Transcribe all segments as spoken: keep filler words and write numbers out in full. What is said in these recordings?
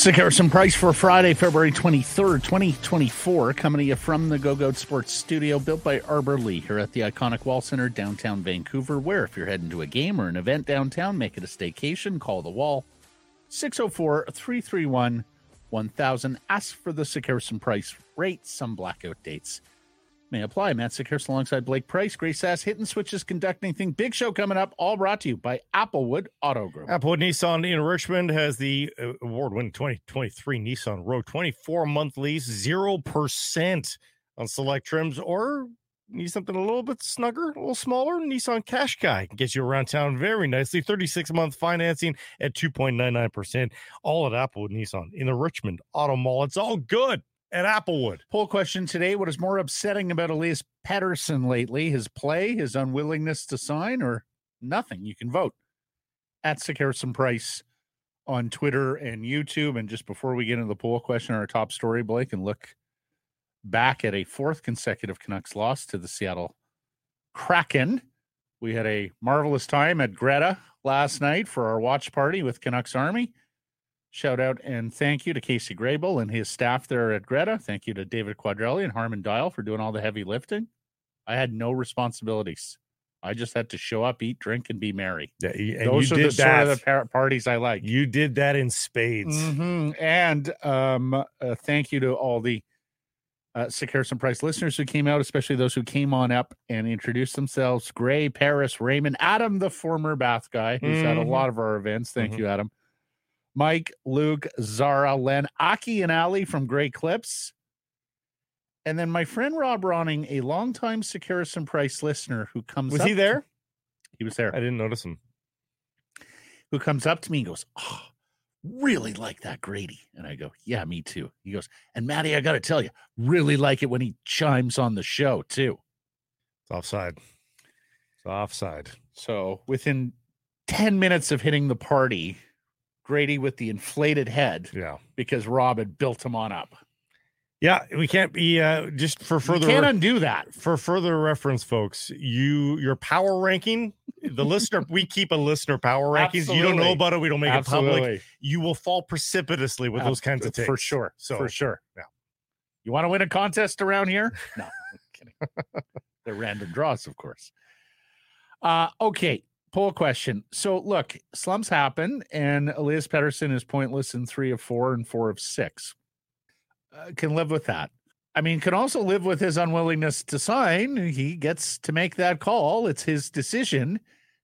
Sekeres and Price for Friday, February twenty-third, twenty twenty-four, coming to you from the Go-Go Sports Studio, built by Arbor Lee here at the iconic Wall Center, downtown Vancouver, where if you're heading to a game or an event downtown, make it a staycation, call the Wall, six oh four, three three one, one thousand. Ask for the Sekeres and Price rate. Some blackout dates may apply. Matt Sekeres alongside Blake Price, Grace Sass, Hit and Switches, Conducting Thing. Big show coming up, all brought to you by Applewood Auto Group. Applewood Nissan in Richmond has the award-winning twenty twenty-three Nissan Rogue twenty-four month lease, zero percent on select trims, or need something a little bit snugger, a little smaller, Nissan Qashqai can get you around town very nicely. thirty-six month financing at two point nine nine percent, all at Applewood Nissan in the Richmond Auto Mall. It's all good at Applewood. Poll question today: what is more upsetting about Elias Pettersson lately, his play, his unwillingness to sign, or nothing? You can vote at Sekeres and Price on Twitter and YouTube. And just before we get into the poll question, our top story, Blake, and look back at a fourth consecutive Canucks loss to the Seattle Kraken. We had a marvelous time at Greta last night for our watch party with Canucks Army. Shout out and thank you to Casey Grable and his staff there at Greta. Thank you to David Quadrelli and Harmon Dial for doing all the heavy lifting. I had no responsibilities. I just had to show up, eat, drink, and be merry. Yeah, and Those you are did the that. sort of the parties I like. You did that in spades. Mm-hmm. And um, uh, thank you to all the uh, Sekeres and Price listeners who came out, especially those who came on up and introduced themselves. Gray, Paris, Raymond, Adam, the former Bath guy, who's mm-hmm. at a lot of our events. Thank mm-hmm. you, Adam. Mike, Luke, Zara, Len, Aki, and Ali from Great Clips. And then my friend Rob Ronning, a longtime Sekeres and Price listener who comes was up. Was he there? To, he was there. I didn't notice him. Who comes up to me and goes, "Oh, really like that Grady." And I go, "Yeah, me too." He goes, "And Matty, I got to tell you, really like it when he chimes on the show too." It's offside. It's offside. So within ten minutes of hitting the party, Grady with the inflated head, yeah, because Rob had built him on up. Yeah, we can't be uh, just for further. We can't undo that. For further reference, folks, you your power ranking, the listener. We keep a listener power rankings. Absolutely. You don't know about it. We don't make Absolutely. it public. You will fall precipitously with Absolutely. those kinds of takes for sure. So for sure. Yeah. You want to win a contest around here? No, I'm kidding. They're random draws, of course. Uh, okay. Poll question. So look, slumps happen, and Elias Pettersson is pointless in three of four and four of six. Uh, can live with that. I mean, can also live with his unwillingness to sign. He gets to make that call. It's his decision.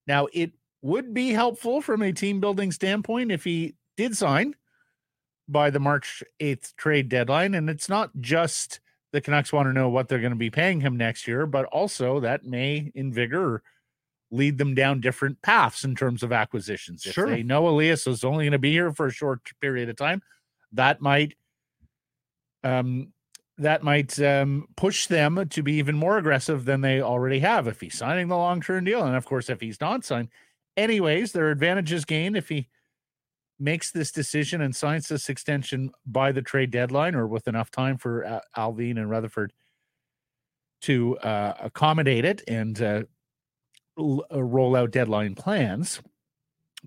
Now, it would be helpful from a team building standpoint if he did sign by the March eighth trade deadline. And it's not just the Canucks want to know what they're going to be paying him next year, but also that may invigorate, lead them down different paths in terms of acquisitions. Sure. If they know Elias is only going to be here for a short period of time, that might um, that might um, push them to be even more aggressive than they already have if he's signing the long-term deal. And, of course, if he's not signed. Anyways, there are advantages gained if he makes this decision and signs this extension by the trade deadline or with enough time for uh, Alvin and Rutherford to uh, accommodate it and uh, rollout deadline plans.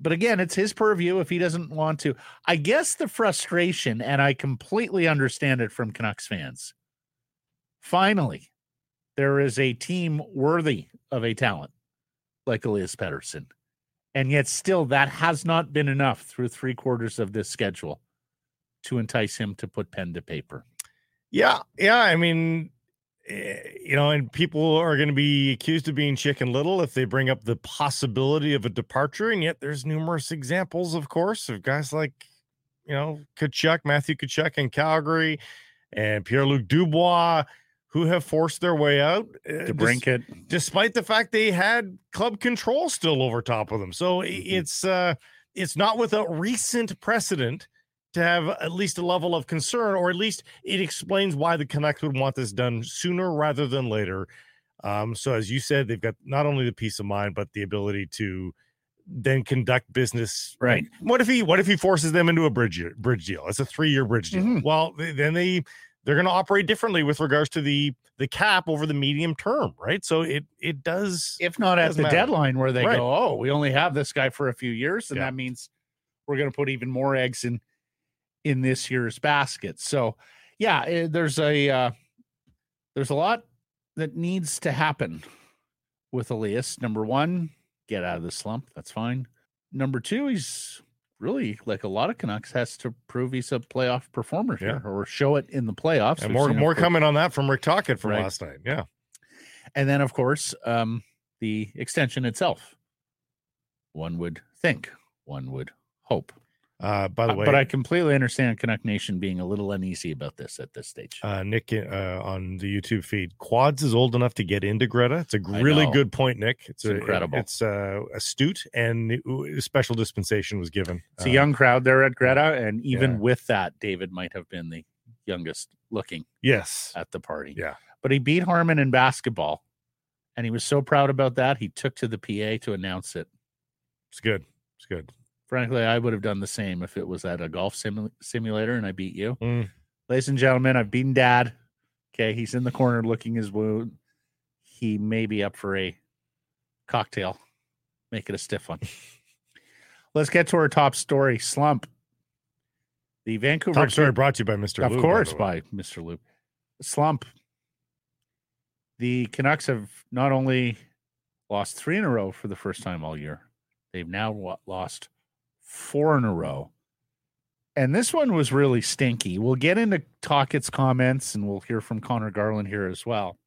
But again, it's his purview if he doesn't want to. I guess the frustration, and I completely understand it from Canucks fans. Finally, there is a team worthy of a talent like Elias Pettersson. And yet still that has not been enough through three quarters of this schedule to entice him to put pen to paper. Yeah. Yeah. I mean, you know, and people are going to be accused of being chicken little if they bring up the possibility of a departure. And yet there's numerous examples, of course, of guys like, you know, Tkachuk, Matthew Tkachuk in Calgary and Pierre-Luc Dubois, who have forced their way out to brink it, despite the fact they had club control still over top of them. So mm-hmm. it's uh, it's not without recent precedent to have at least a level of concern, or at least it explains why the Canucks would want this done sooner rather than later. Um, so as you said, they've got not only the peace of mind, but the ability to then conduct business. Right. What if he, what if he forces them into a bridge bridge deal? It's a three-year bridge deal. Mm-hmm. Well, then they, they're going to operate differently with regards to the, the cap over the medium term. Right. So it, it does, if not at the matter. deadline where they right. go, "Oh, we only have this guy for a few years." And yeah. that means we're going to put even more eggs in, in this year's basket. So yeah, it, there's a, uh, there's a lot that needs to happen with Elias. Number one, get out of the slump. That's fine. Number two, he's really, like a lot of Canucks, has to prove he's a playoff performer here, yeah, or show it in the playoffs. And We've more, more coming on that from Rick Tocchet from right. last night. Yeah. And then of course, um, the extension itself. One would think, one would hope. Uh, by the way, uh, but I completely understand Canuck Nation being a little uneasy about this at this stage. Uh, Nick uh, on the YouTube feed, Quads is old enough to get into Greta. It's a really good point, Nick. It's, it's a, incredible. It, it's uh, astute, and it, special dispensation was given. It's a young um, crowd there at Greta, and even yeah. with that, David might have been the youngest looking. Yes, at the party. Yeah, but he beat Harmon in basketball, and he was so proud about that. He took to the P A to announce it. It's good. It's good. Frankly, I would have done the same if it was at a golf simu- simulator and I beat you. Mm. Ladies and gentlemen, I've beaten Dad. Okay, he's in the corner looking his wound. He may be up for a cocktail. Make it a stiff one. Let's get to our top story, slump. The Vancouver... Top story brought to you by Mister Lube. Of course, by, by Mister Lube. Slump. The Canucks have not only lost three in a row for the first time all year, they've now lost four in a row. And this one was really stinky. We'll get into Tocchett's comments, and we'll hear from Connor Garland here as well.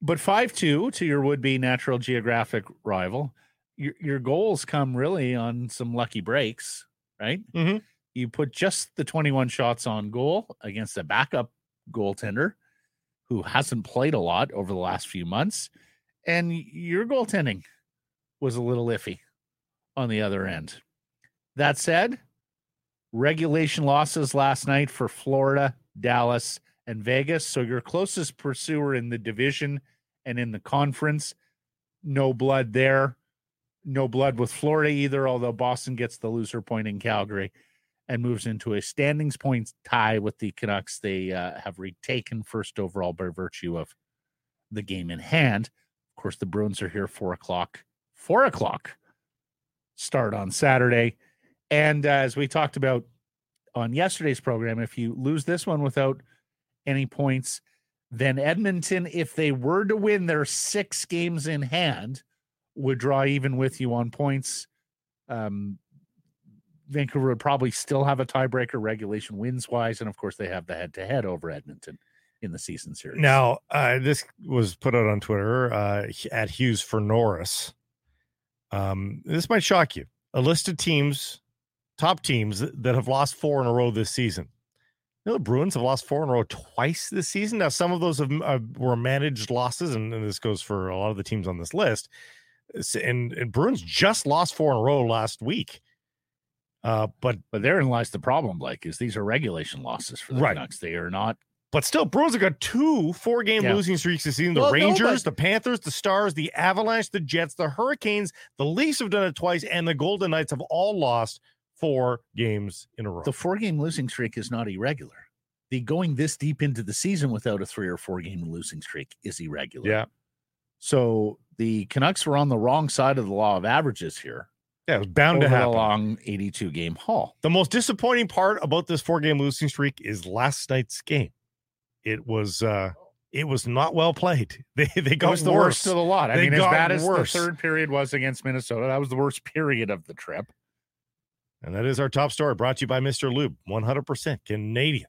But five two to your would-be Natural Geographic rival, your, your goals come really on some lucky breaks, right? Mm-hmm. You put just the twenty-one shots on goal against a backup goaltender who hasn't played a lot over the last few months, and your goaltending was a little iffy on the other end. That said, regulation losses last night for Florida, Dallas, and Vegas. So your closest pursuer in the division and in the conference, no blood there. No blood with Florida either, although Boston gets the loser point in Calgary and moves into a standings points tie with the Canucks. They uh, have retaken first overall by virtue of the game in hand. Of course, the Bruins are here four o'clock, four o'clock. start on Saturday. And uh, as we talked about on yesterday's program, if you lose this one without any points, then Edmonton, if they were to win their six games in hand, would draw even with you on points. Um, Vancouver would probably still have a tiebreaker regulation wins wise. And of course they have the head to head over Edmonton in the season series. Now uh, this was put out on Twitter uh, at Hughes for Norris. Um, this might shock you. A list of teams, top teams that have lost four in a row this season. You know, the Bruins have lost four in a row twice this season. Now, some of those have, uh, were managed losses, and, and this goes for a lot of the teams on this list. And, and Bruins just lost four in a row last week. Uh, but but therein lies the problem, Blake, is these are regulation losses for the right. Canucks. They are not. But still, Bruins have got two four-game yeah. losing streaks this season. The well, Rangers, no, but... the Panthers, the Stars, the Avalanche, the Jets, the Hurricanes, the Leafs have done it twice, and the Golden Knights have all lost four games in a row. The four-game losing streak is not irregular. The going this deep into the season without a three- or four-game losing streak is irregular. Yeah. So the Canucks were on the wrong side of the law of averages here. Yeah, it was bound to happen. Over a long eighty-two game haul. The most disappointing part about this four-game losing streak is last night's game. It was uh, it was not well played. They they got it was the worse. worst of the lot. I they mean, as bad as worse. the third period was against Minnesota, that was the worst period of the trip. And that is our top story, brought to you by Mister Lube, one hundred percent Canadian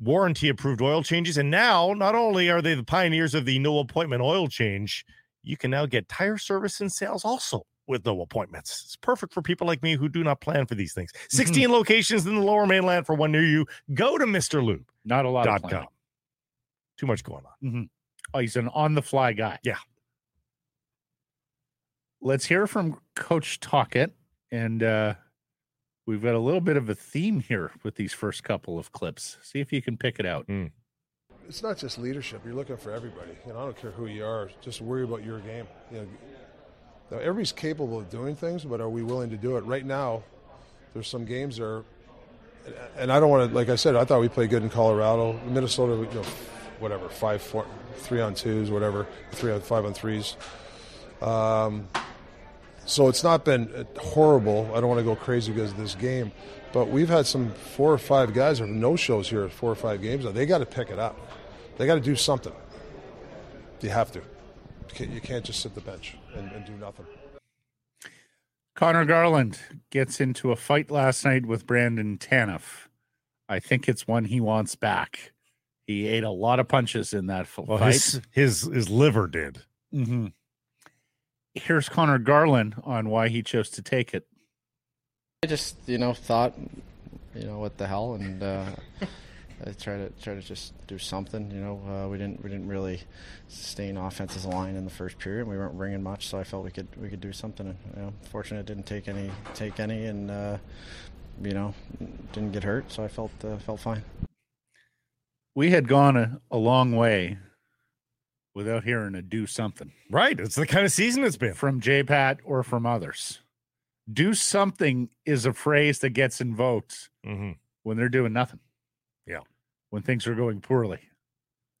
warranty-approved oil changes. And now, not only are they the pioneers of the no-appointment oil change, you can now get tire service and sales also with no appointments. It's perfect for people like me who do not plan for these things. sixteen mm-hmm. locations in the Lower Mainland for one near you. Go to Mister Lube. Not a lot of planning. Too much going on. Mm-hmm. Oh, he's an on-the-fly guy. Yeah. Let's hear from Coach Tocchet. And uh, we've got a little bit of a theme here with these first couple of clips. See if you can pick it out. Mm. It's not just leadership. You're looking for everybody. You know, I don't care who you are. Just worry about your game. You know, everybody's capable of doing things, but are we willing to do it? Right now, there's some games that are, and I don't want to, like I said, I thought we played good in Colorado. Minnesota, you know, whatever, five, four, three on twos, whatever, three on five on threes. Um, so it's not been horrible. I don't want to go crazy because of this game, But we've had some four or five guys who have no-shows here at four or five games. Now they got to pick it up. They got to do something. You have to. You can't just sit the bench and, and do nothing. Connor Garland gets into a fight last night with Brandon Tanev. I think it's one he wants back. He ate a lot of punches in that well, fight. His, his his liver did. Mm-hmm. Here's Connor Garland on why he chose to take it. I just, you know, thought, you know, what the hell, and uh, I try to try to just do something. You know, uh, we didn't we didn't really sustain offensive line in the first period. We weren't bringing much, so I felt we could we could do something. And, you know, fortunately, I didn't take any take any, and uh, you know, didn't get hurt, so I felt uh, felt fine. We had gone a, a long way without hearing a do something. Right, it's the kind of season it's been from J Pat or from others. Do something is a phrase that gets invoked mm-hmm. when they're doing nothing. Yeah. When things are going poorly.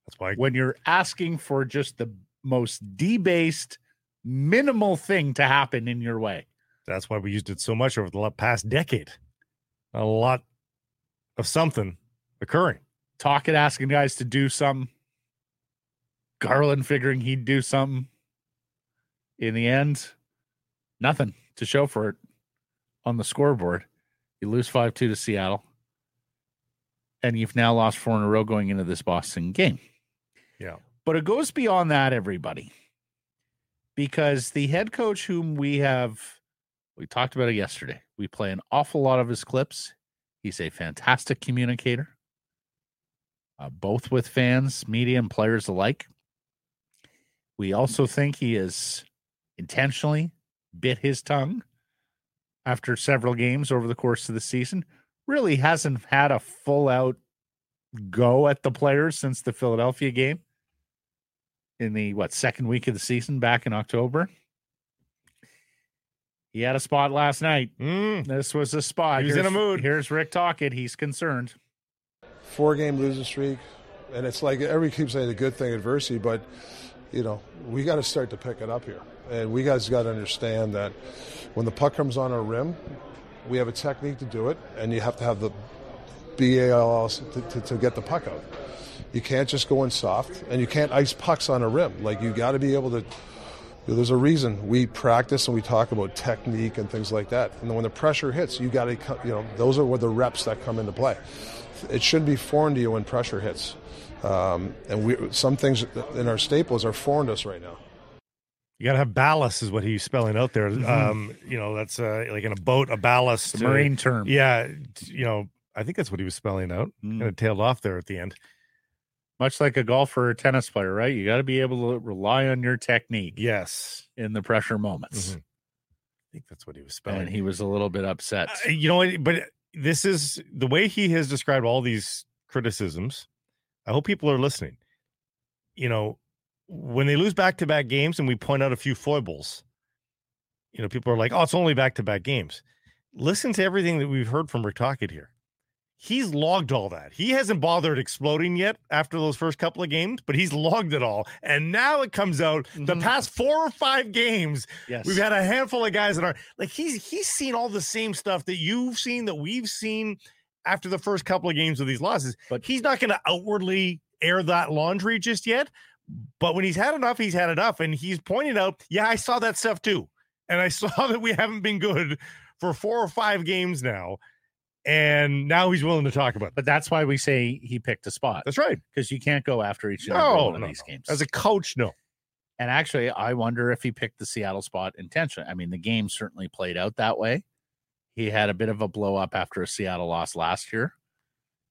That's why. I... When you're asking for just the most debased, minimal thing to happen in your way. That's why we used it so much over the past decade. A lot of something occurring. Tocchet asking guys to do something. Garland figuring he'd do something. In the end, nothing to show for it on the scoreboard. You lose five two to Seattle, and you've now lost four in a row going into this Boston game. Yeah. But it goes beyond that, everybody, because the head coach whom we have, we talked about it yesterday, we play an awful lot of his clips. He's a fantastic communicator, uh, both with fans, media, and players alike. We also think he is intentionally bit his tongue after several games over the course of the season. Really hasn't had a full-out go at the players since the Philadelphia game in the, what, second week of the season back in October. He had a spot last night. Mm. This was a spot. He's in a mood. Here's Rick Tocchet. He's concerned. Four-game losing streak, and it's like everybody keeps saying a good thing, adversity, but, you know, we got to start to pick it up here. And we guys got to understand that when the puck comes on our rim, we have a technique to do it, and you have to have the balls to, to, to get the puck out. You can't just go in soft, and you can't ice pucks on a rim. Like, you got to be able to. You know, there's a reason we practice and we talk about technique and things like that. And then when the pressure hits, you got to, you know, those are where the reps that come into play. It shouldn't be foreign to you when pressure hits. Um, and we some things in our staples are foreign to us right now. You got to have ballast is what he's spelling out there. Mm-hmm. Um, you know, that's uh, like in a boat, a ballast. The marine uh, term. Yeah. You know, I think that's what he was spelling out. Mm. Kind of tailed off there at the end. Much like a golfer or a tennis player, right? You got to be able to rely on your technique. Yes. In the pressure moments. Mm-hmm. I think that's what he was spelling. And he was a little bit upset. Uh, you know, but this is the way he has described all these criticisms. I hope people are listening. You know, when they lose back-to-back games and we point out a few foibles, you know, people are like, oh, it's only back-to-back games. Listen to everything that we've heard from Rick Tocchet here. He's logged all that. He hasn't bothered exploding yet after those first couple of games, but he's logged it all. And now it comes out mm-hmm. the past four or five games, yes. We've had a handful of guys that are like, he's, he's seen all the same stuff that you've seen, that we've seen after the first couple of games of these losses. But he's not going to outwardly air that laundry just yet. But when he's had enough, he's had enough. And he's pointed out, yeah, I saw that stuff too. And I saw that we haven't been good for four or five games now. And now he's willing to talk about it. But that's why we say he picked a spot. That's right. Because you can't go after each other no, in one of no, these no. games. As a coach, no. And actually, I wonder if he picked the Seattle spot intentionally. I mean, the game certainly played out that way. He had a bit of a blow up after a Seattle loss last year.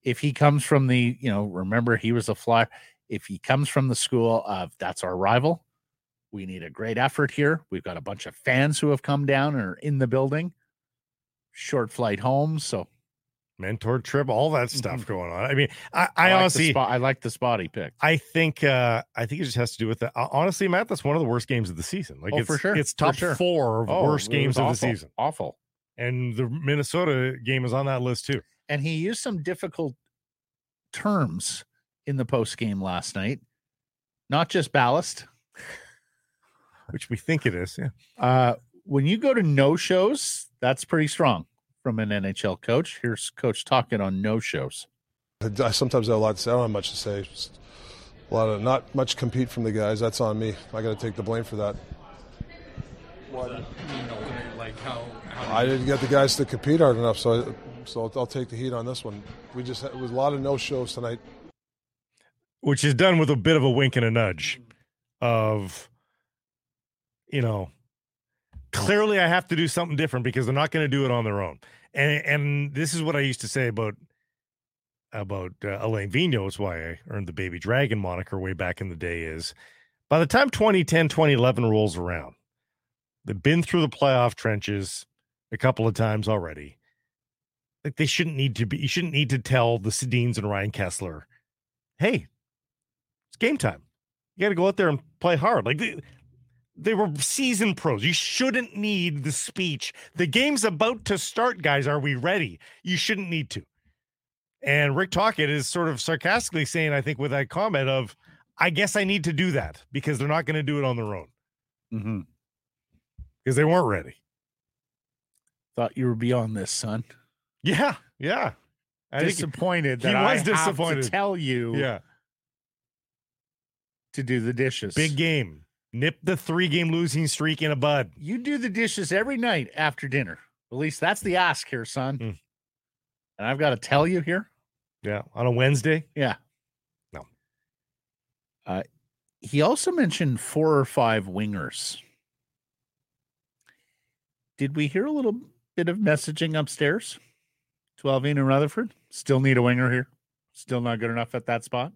If he comes from the, you know, remember he was a flyer. If he comes from the school of that's our rival, we need a great effort here. We've got a bunch of fans who have come down and are in the building. Short flight home, so mentor trip, all that stuff mm-hmm. going on. I mean, I, I, I like honestly, spot, I like the spot he picked. I think, uh, I think it just has to do with that. Honestly, Matt, that's one of the worst games of the season. Like, oh, it's, for sure, it's top sure. four of oh, worst games awful, of the season. Awful, and the Minnesota game is on that list too. And he used some difficult terms in the post game last night, not just ballast, which we think it is. Yeah. Uh, when you go to no shows, that's pretty strong from an N H L coach. Here's Coach Tocchet on no-shows. I sometimes have a lot to say. I don't have much to say. Just a lot of not much compete from the guys. That's on me. I got to take the blame for that. What? You know, like how, how I didn't get the guys to compete hard enough, so I, so I'll take the heat on this one. We just it was a lot of no-shows tonight, which is done with a bit of a wink and a nudge of, you know, clearly I have to do something different because they're not going to do it on their own. And and this is what I used to say about about uh, Alain Vigneault, is why I earned the Baby Dragon moniker way back in the day, is by the time twenty ten, twenty eleven rolls around, they've been through the playoff trenches a couple of times already. Like they shouldn't need to be, you shouldn't need to tell the Sedins and Ryan Kesler, hey, it's game time. You got to go out there and play hard. Like they, they were seasoned pros. You shouldn't need the speech. The game's about to start, guys. Are we ready? You shouldn't need to. And Rick Tocchet is sort of sarcastically saying, I think, with that comment of, I guess I need to do that because they're not going to do it on their own. Mm-hmm. Because they weren't ready. Thought you were beyond this, son. Yeah, yeah. I disappointed think he, that he was I disappointed. Have to tell you yeah. to do the dishes. Big game. Nip the three-game losing streak in a bud. You do the dishes every night after dinner. At least that's the ask here, son. Mm. And I've got to tell you here? Yeah, on a Wednesday? Yeah. No. Uh, he also mentioned four or five wingers. Did we hear a little bit of messaging upstairs? twelve in and Rutherford. Still need a winger here. Still not good enough at that spot.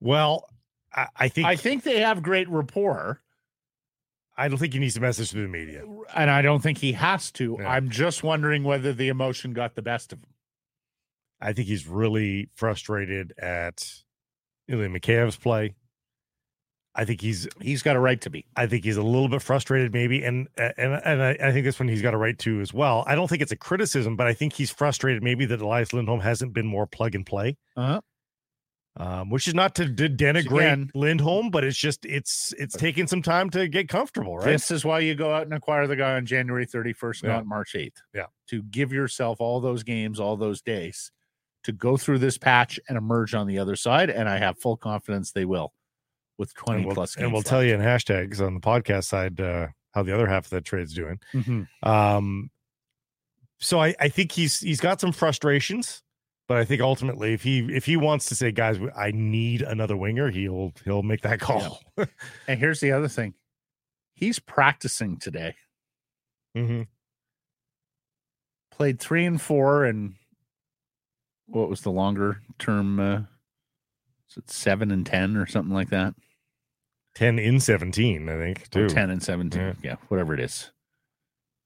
Well, I, I think I think they have great rapport. I don't think he needs to message to the media. And I don't think he has to. Yeah. I'm just wondering whether the emotion got the best of him. I think he's really frustrated at Ilya Mikheyev's play. I think he's he's got a right to be. I think he's a little bit frustrated, maybe, and and and I, I think that's when he's got a right to as well. I don't think it's a criticism, but I think he's frustrated maybe that Elias Lindholm hasn't been more plug and play, uh-huh. um, which is not to d- denigrate Again, Lindholm, but it's just it's it's taking some time to get comfortable, right? This is why you go out and acquire the guy on January thirty-first, yeah. not March eighth, yeah, to give yourself all those games, all those days, to go through this patch and emerge on the other side, and I have full confidence they will. With twenty and we'll, plus games and we'll left. Tell you in hashtags on the podcast side uh, how the other half of that trade's doing. Mm-hmm. Um, so I, I think he's he's got some frustrations, but I think ultimately if he if he wants to say, guys, I need another winger, he'll he'll make that call. Yeah. And here's the other thing: he's practicing today. Mm-hmm. Played three and four, and what was the longer term? Uh, so it's seven and ten or something like that. ten in seventeen, I think, too. Or ten and seventeen, yeah. yeah, whatever it is.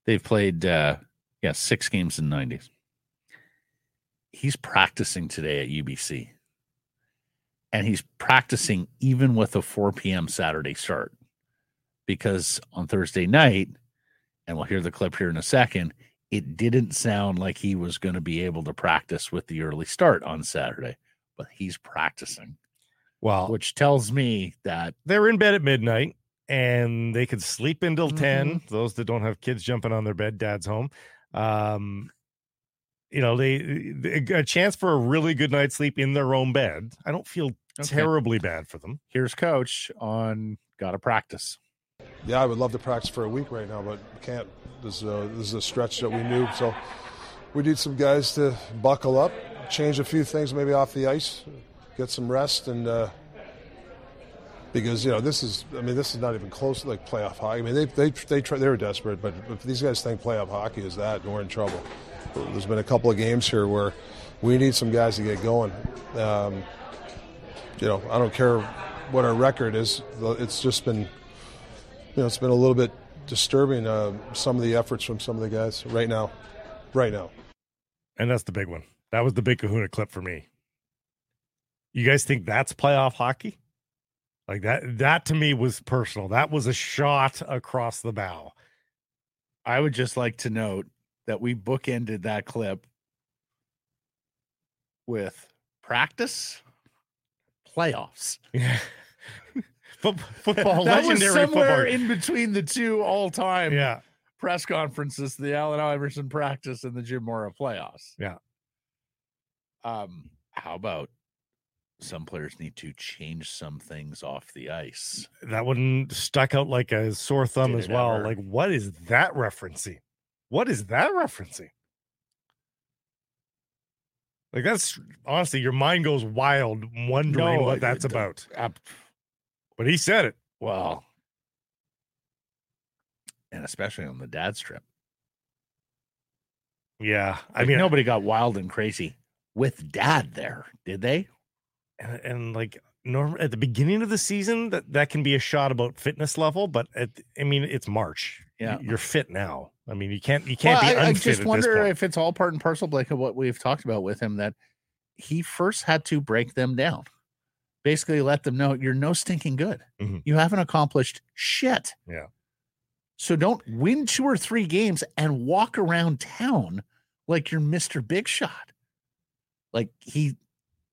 They've played, uh, yeah, six games in nineties. He's practicing today at U B C. And he's practicing even with a four p.m. Saturday start. Because on Thursday night, and we'll hear the clip here in a second, it didn't sound like he was going to be able to practice with the early start on Saturday. But he's practicing. Well, which tells me that they're in bed at midnight and they could sleep until mm-hmm. ten. Those that don't have kids jumping on their bed, dad's home. Um, you know, they, they a chance for a really good night's sleep in their own bed. I don't feel okay. terribly bad for them. Here's Coach on gotta practice. Yeah, I would love to practice for a week right now, but can't. This, uh, this is a stretch that we knew. So we need some guys to buckle up. Change a few things maybe off the ice, get some rest, and uh, because you know this is, I mean, this is not even close to like playoff hockey. I mean, they they they try, they were desperate, but if these guys think playoff hockey is that, we're in trouble. There's been a couple of games here where we need some guys to get going. Um, you know, I don't care what our record is. It's just been, you know, it's been a little bit disturbing uh, some of the efforts from some of the guys right now, right now. And that's the big one. That was the big kahuna clip for me. You guys think that's playoff hockey? Like that, that to me was personal. That was a shot across the bow. I would just like to note that we bookended that clip with practice, playoffs. Yeah. Football, that legendary was somewhere football. In between the two all time. Yeah. press conferences to the Allen Iverson practice and the Jim Mora playoffs. Yeah. Um, how about some players need to change some things off the ice? That one stuck out like a sore thumb Did as well. Ever. Like, what is that referencing? What is that referencing? Like, that's honestly, your mind goes wild wondering no, what that's about. I, but he said it. Well, and especially on the dad's trip. Yeah. I like mean, nobody got wild and crazy with dad there, did they? And, and like, norm, at the beginning of the season, that, that can be a shot about fitness level, but at, I mean, it's March. Yeah. You're fit now. I mean, you can't, you can't well, be I, unfit. I just wonder if it's all part and parcel, Blake, of what we've talked about with him, that he first had to break them down. Basically let them know you're no stinking good. Mm-hmm. You haven't accomplished shit. Yeah. So don't win two or three games and walk around town like you're Mister Big Shot. Like he,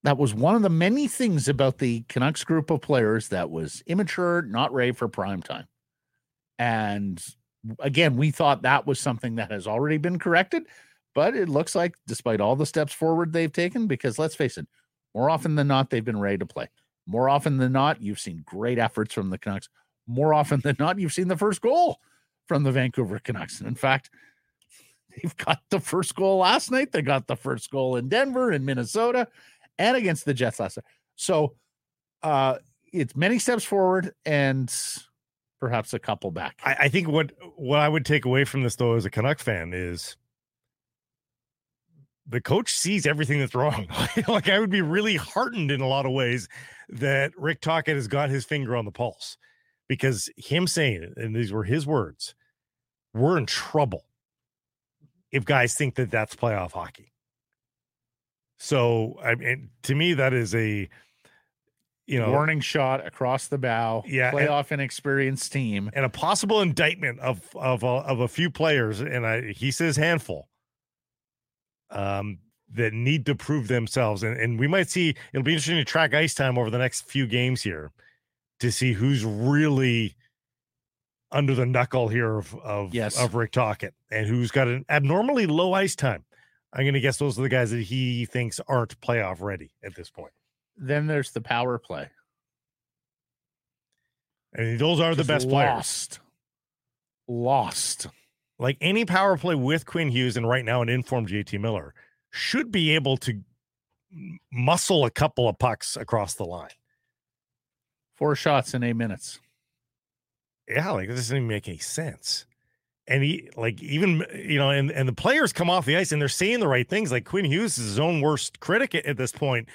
that was one of the many things about the Canucks group of players that was immature, not ready for prime time. And again, we thought that was something that has already been corrected, but it looks like despite all the steps forward they've taken, because let's face it, more often than not, they've been ready to play. More often than not, you've seen great efforts from the Canucks. More often than not, you've seen the first goal from the Vancouver Canucks. And in fact, they've got the first goal last night. They got the first goal in Denver, in Minnesota, and against the Jets last night. So uh, it's many steps forward and perhaps a couple back. I, I think what, what I would take away from this, though, as a Canuck fan is the coach sees everything that's wrong. Like, I would be really heartened in a lot of ways that Rick Tocchet has got his finger on the pulse, because him saying it, and these were his words, we're in trouble if guys think that that's playoff hockey. So I mean, to me, that is a, you know, warning shot across the bow, yeah, playoff and, inexperienced team, and a possible indictment of, of, of a few players. And I, he says handful, um, that need to prove themselves. And, and we might see, it'll be interesting to track ice time over the next few games here to see who's really under the knuckle here of, of, yes. of Rick Tocchet and who's got an abnormally low ice time. I'm going to guess those are the guys that he thinks aren't playoff ready at this point. Then there's the power play. And those are the best players. Lost. Lost. Like any power play with Quinn Hughes and right now an informed J T Miller should be able to muscle a couple of pucks across the line. Four shots in eight minutes. Yeah, like this doesn't even make any sense. And he, like, even, you know, and, and the players come off the ice and they're saying the right things. Like Quinn Hughes is his own worst critic at, at this point.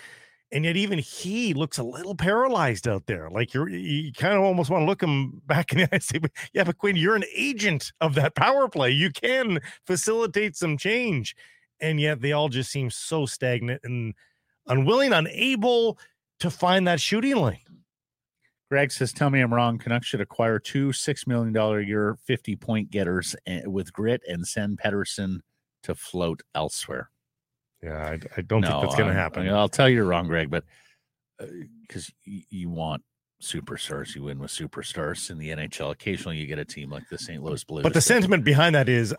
And yet even he looks a little paralyzed out there. Like you're, you kind of almost want to look him back in the eyes. Yeah, but Quinn, you're an agent of that power play. You can facilitate some change. And yet they all just seem so stagnant and unwilling, unable to find that shooting lane. Greg says, tell me I'm wrong. Canucks should acquire two six million dollars a year fifty-point getters with grit and send Pettersson to float elsewhere. Yeah, I, I don't no, think that's going to happen. I'll tell you you're wrong, Greg, but because uh, you, you want superstars, you win with superstars in the N H L. Occasionally you get a team like the Saint Louis Blues. But the sentiment behind that is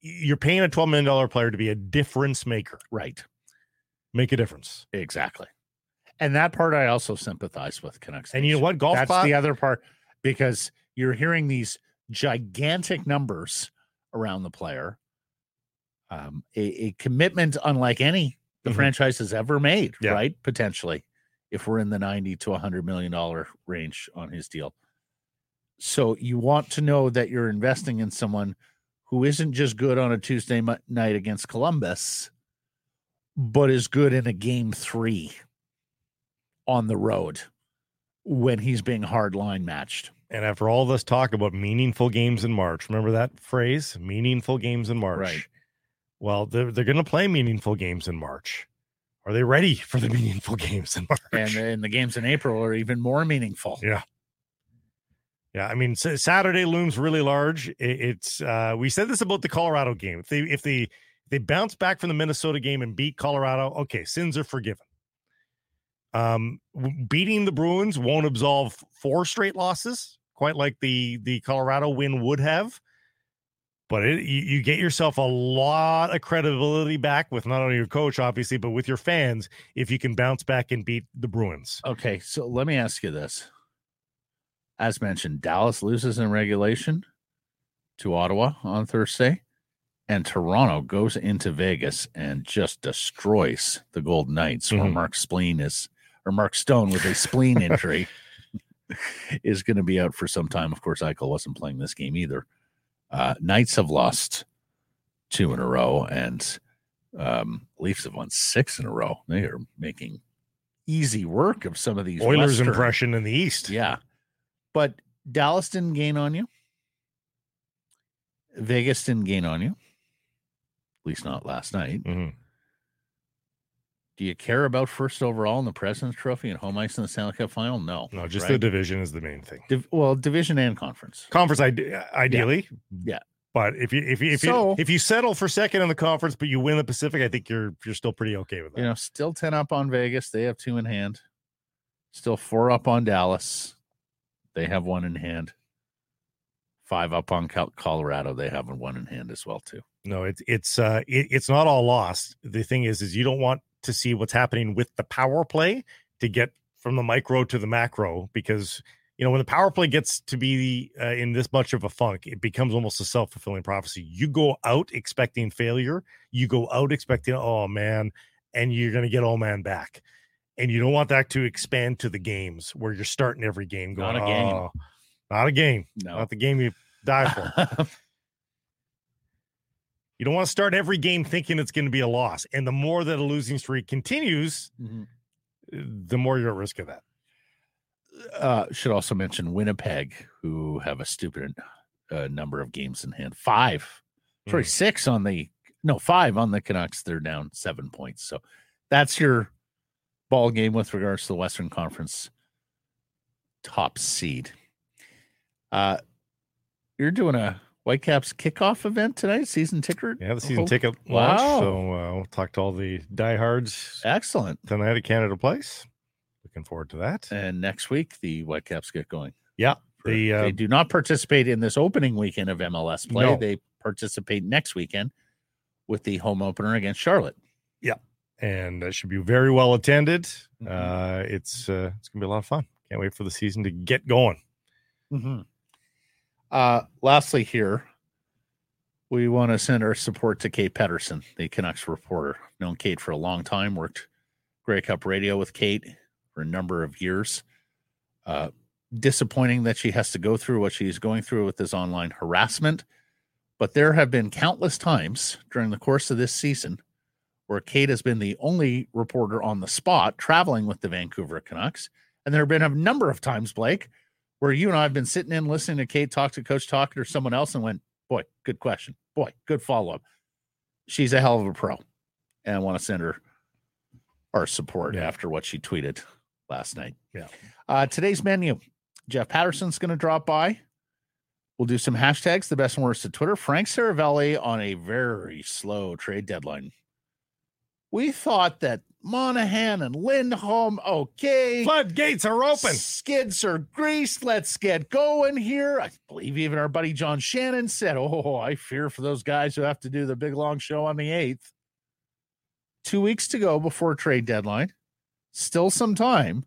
you're paying a twelve million dollars player to be a difference maker. Right. Make a difference. Exactly. And that part I also sympathize with Canucks. And you know what? Golf That's Bob? The other part, because you're hearing these gigantic numbers around the player. Um, a, a commitment unlike any the mm-hmm. franchise has ever made, yeah. right? Potentially, if we're in the ninety to one hundred million dollars range on his deal. So you want to know that you're investing in someone who isn't just good on a Tuesday m- night against Columbus, but is good in a game three on the road when he's being hard line matched. And after all this talk about meaningful games in March, remember that phrase, meaningful games in March, right? Well, they're, they're going to play meaningful games in March. Are they ready for the meaningful games in March? And, and the games in April are even more meaningful. Yeah. Yeah. I mean, Saturday looms really large. It, it's uh, we said this about the Colorado game. If they, if they, if they bounce back from the Minnesota game and beat Colorado, okay, sins are forgiven. Um, beating the Bruins won't absolve four straight losses, quite like the the Colorado win would have. But it, you, you get yourself a lot of credibility back with not only your coach, obviously, but with your fans if you can bounce back and beat the Bruins. Okay, so let me ask you this. As mentioned, Dallas loses in regulation to Ottawa on Thursday, and Toronto goes into Vegas and just destroys the Golden Knights, mm-hmm. where Mark Spleen is, or Mark Stone with a spleen injury is going to be out for some time. Of course, Eichel wasn't playing this game either. Uh, Knights have lost two in a row, and um, Leafs have won six in a row. They are making easy work of some of these. Oilers' Western impression in the East. Yeah. But Dallas didn't gain on you. Vegas didn't gain on you. At least not last night. Mm-hmm. Do you care about first overall in the President's Trophy and home ice in the Stanley Cup final? No. No, just right? The division is the main thing. Div- well, division and conference. Conference, ideally. Yeah. yeah. But if you if you if, so, you if you settle for second in the conference, but you win the Pacific, I think you're you're still pretty okay with that. You know, still ten up on Vegas. They have two in hand. Still four up on Dallas. They have one in hand. Five up on Colorado. They have one in hand as well too. No, it's it's uh, it, it's not all lost. The thing is, is you don't want to see what's happening with the power play to get from the micro to the macro, because you know when the power play gets to be uh, in this much of a funk, it becomes almost a self-fulfilling prophecy. You go out expecting failure, you go out expecting oh man, and you're going to get oh man back, and you don't want that to expand to the games where you're starting every game going not a game, oh, not a game, no. Not the game you die for. You don't want to start every game thinking it's going to be a loss. And the more that a losing streak continues, mm-hmm. the more you're at risk of that. Uh, should also mention Winnipeg, who have a stupid uh, number of games in hand. Five, mm-hmm. sorry, six on the, no, five on the Canucks. They're down seven points. So that's your ball game with regards to the Western Conference top seed. Uh, you're doing a Whitecaps kickoff event tonight, season ticket. Yeah, the season hope. ticket launch. Wow. So uh, we'll talk to all the diehards. Excellent. Tonight at Canada Place. Looking forward to that. And next week, the Whitecaps get going. Yeah. For, the, uh, they do not participate in this opening weekend of M L S play. No. They participate next weekend with the home opener against Charlotte. Yeah. And that should be very well attended. Mm-hmm. Uh, it's uh, it's going to be a lot of fun. Can't wait for the season to get going. Mm-hmm. Uh, lastly here, we want to send our support to Kate Pettersson, the Canucks reporter. Known Kate for a long time, worked Grey Cup radio with Kate for a number of years. Uh, disappointing that she has to go through what she's going through with this online harassment. But there have been countless times during the course of this season where Kate has been the only reporter on the spot traveling with the Vancouver Canucks. And there have been a number of times, Blake, where you and I have been sitting in listening to Kate talk to Coach Tocchet or someone else and went, boy, good question. Boy, good follow-up. She's a hell of a pro. And I want to send her our support yeah. after what she tweeted last night. Yeah. Uh, today's menu, Jeff Patterson's going to drop by. We'll do some hashtags, the best and worst of Twitter. Frank Seravalli on a very slow trade deadline. We thought that Monahan and Lindholm, okay. Floodgates are open. Skids are greased. Let's get going here. I believe even our buddy John Shannon said, oh, I fear for those guys who have to do the big long show on the eighth. Two weeks to go before trade deadline. Still some time,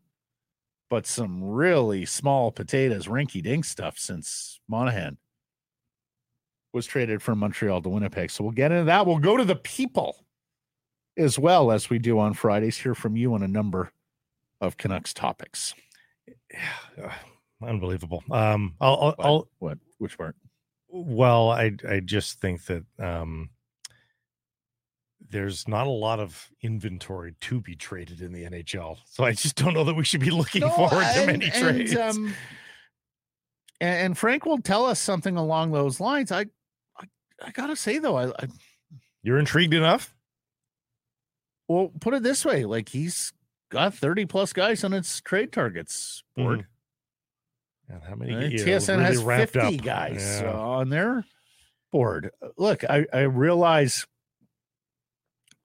but some really small potatoes, rinky-dink stuff since Monahan was traded from Montreal to Winnipeg. So we'll get into that. We'll go to the people as well as we do on Fridays, hear from you on a number of Canucks topics. Yeah, unbelievable. Um, I'll, I'll, what? I'll what? Which part? Well, I I just think that um, there's not a lot of inventory to be traded in the N H L, so I just don't know that we should be looking no, forward to and, many and, trades. Um, and Frank will tell us something along those lines. I I, I gotta say though, I, I you're intrigued enough. Well, put it this way, like he's got thirty plus guys on its trade targets board. Mm. And how many? And T S N really has fifty up. guys yeah. on their board. Look, I, I realize,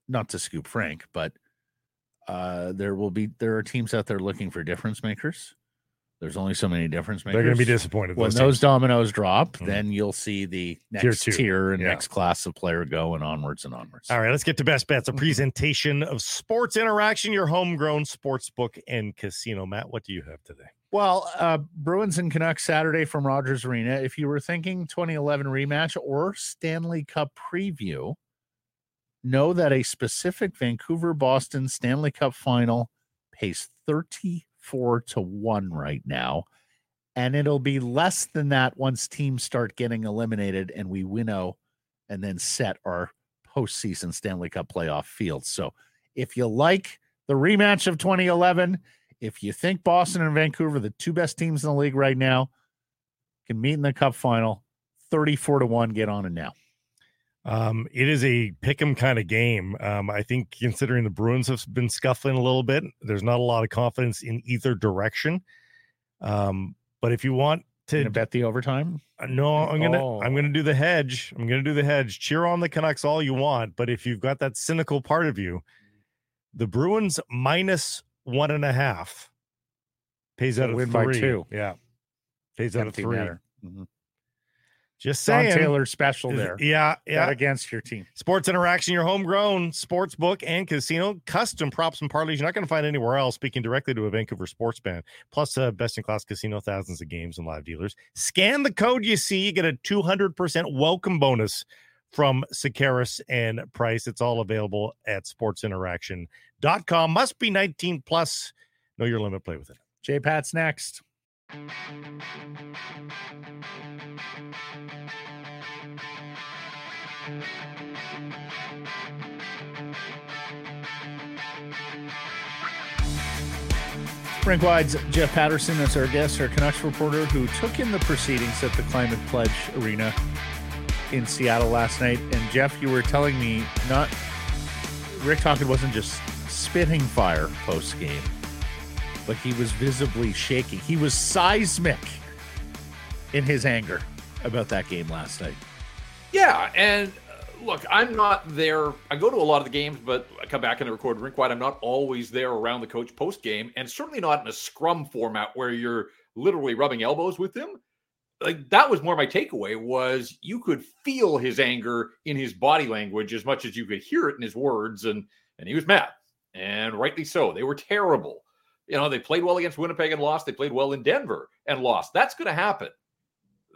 not to scoop Frank, but uh, there will be there are teams out there looking for difference makers. There's only so many difference makers. They're going to be disappointed. When those, those dominoes drop, mm-hmm. then you'll see the next tier, tier and yeah. next class of player go and onwards and onwards. All right, let's get to Best Bets, a presentation of Sports Interaction, your homegrown sports book and casino. Matt, what do you have today? Well, uh, Bruins and Canucks Saturday from Rogers Arena. If you were thinking twenty eleven rematch or Stanley Cup preview, know that a specific Vancouver-Boston Stanley Cup final pays thirty-four to one right now, and it'll be less than that once teams start getting eliminated and we winnow and then set our postseason Stanley Cup playoff field. So if you like the rematch of twenty eleven, if you think Boston and Vancouver, the two best teams in the league right now, can meet in the cup final, thirty-four to one, get on it now. Um, it is a pick'em kind of game. Um, I think considering the Bruins have been scuffling a little bit, there's not a lot of confidence in either direction. Um, but if you want to gonna bet the overtime, uh, no, I'm gonna oh. I'm gonna do the hedge. I'm gonna do the hedge. Cheer on the Canucks all you want, but if you've got that cynical part of you, the Bruins minus one and a half pays out of three. Two. Yeah, pays out of three. Mm-hmm. Just saying. Don Taylor special there. Yeah, yeah. That against your team. Sports Interaction, your homegrown sports book and casino. Custom props and parlays you're not going to find anywhere else. Speaking directly to a Vancouver sports fan. Plus, uh, best-in-class casino, thousands of games and live dealers. Scan the code you see. You get a two hundred percent welcome bonus from Sekeres and Price. It's all available at sports interaction dot com. Must be nineteen plus. Know your limit. Play with it. J-Pat's next. Frank Wide's Jeff Patterson is our guest, our Canucks reporter who took in the proceedings at the Climate Pledge Arena in Seattle last night. And Jeff, you were telling me not Rick Tocchet wasn't just spitting fire post game, but he was visibly shaking. He was seismic in his anger about that game last night. Yeah, and uh, look, I'm not there. I go to a lot of the games, but I come back and I record Rink Wide. I'm not always there around the coach post-game, and certainly not in a scrum format where you're literally rubbing elbows with him. Like, that was more my takeaway, was you could feel his anger in his body language as much as you could hear it in his words, and, and he was mad, and rightly so. They were terrible. You know, they played well against Winnipeg and lost. They played well in Denver and lost. That's going to happen.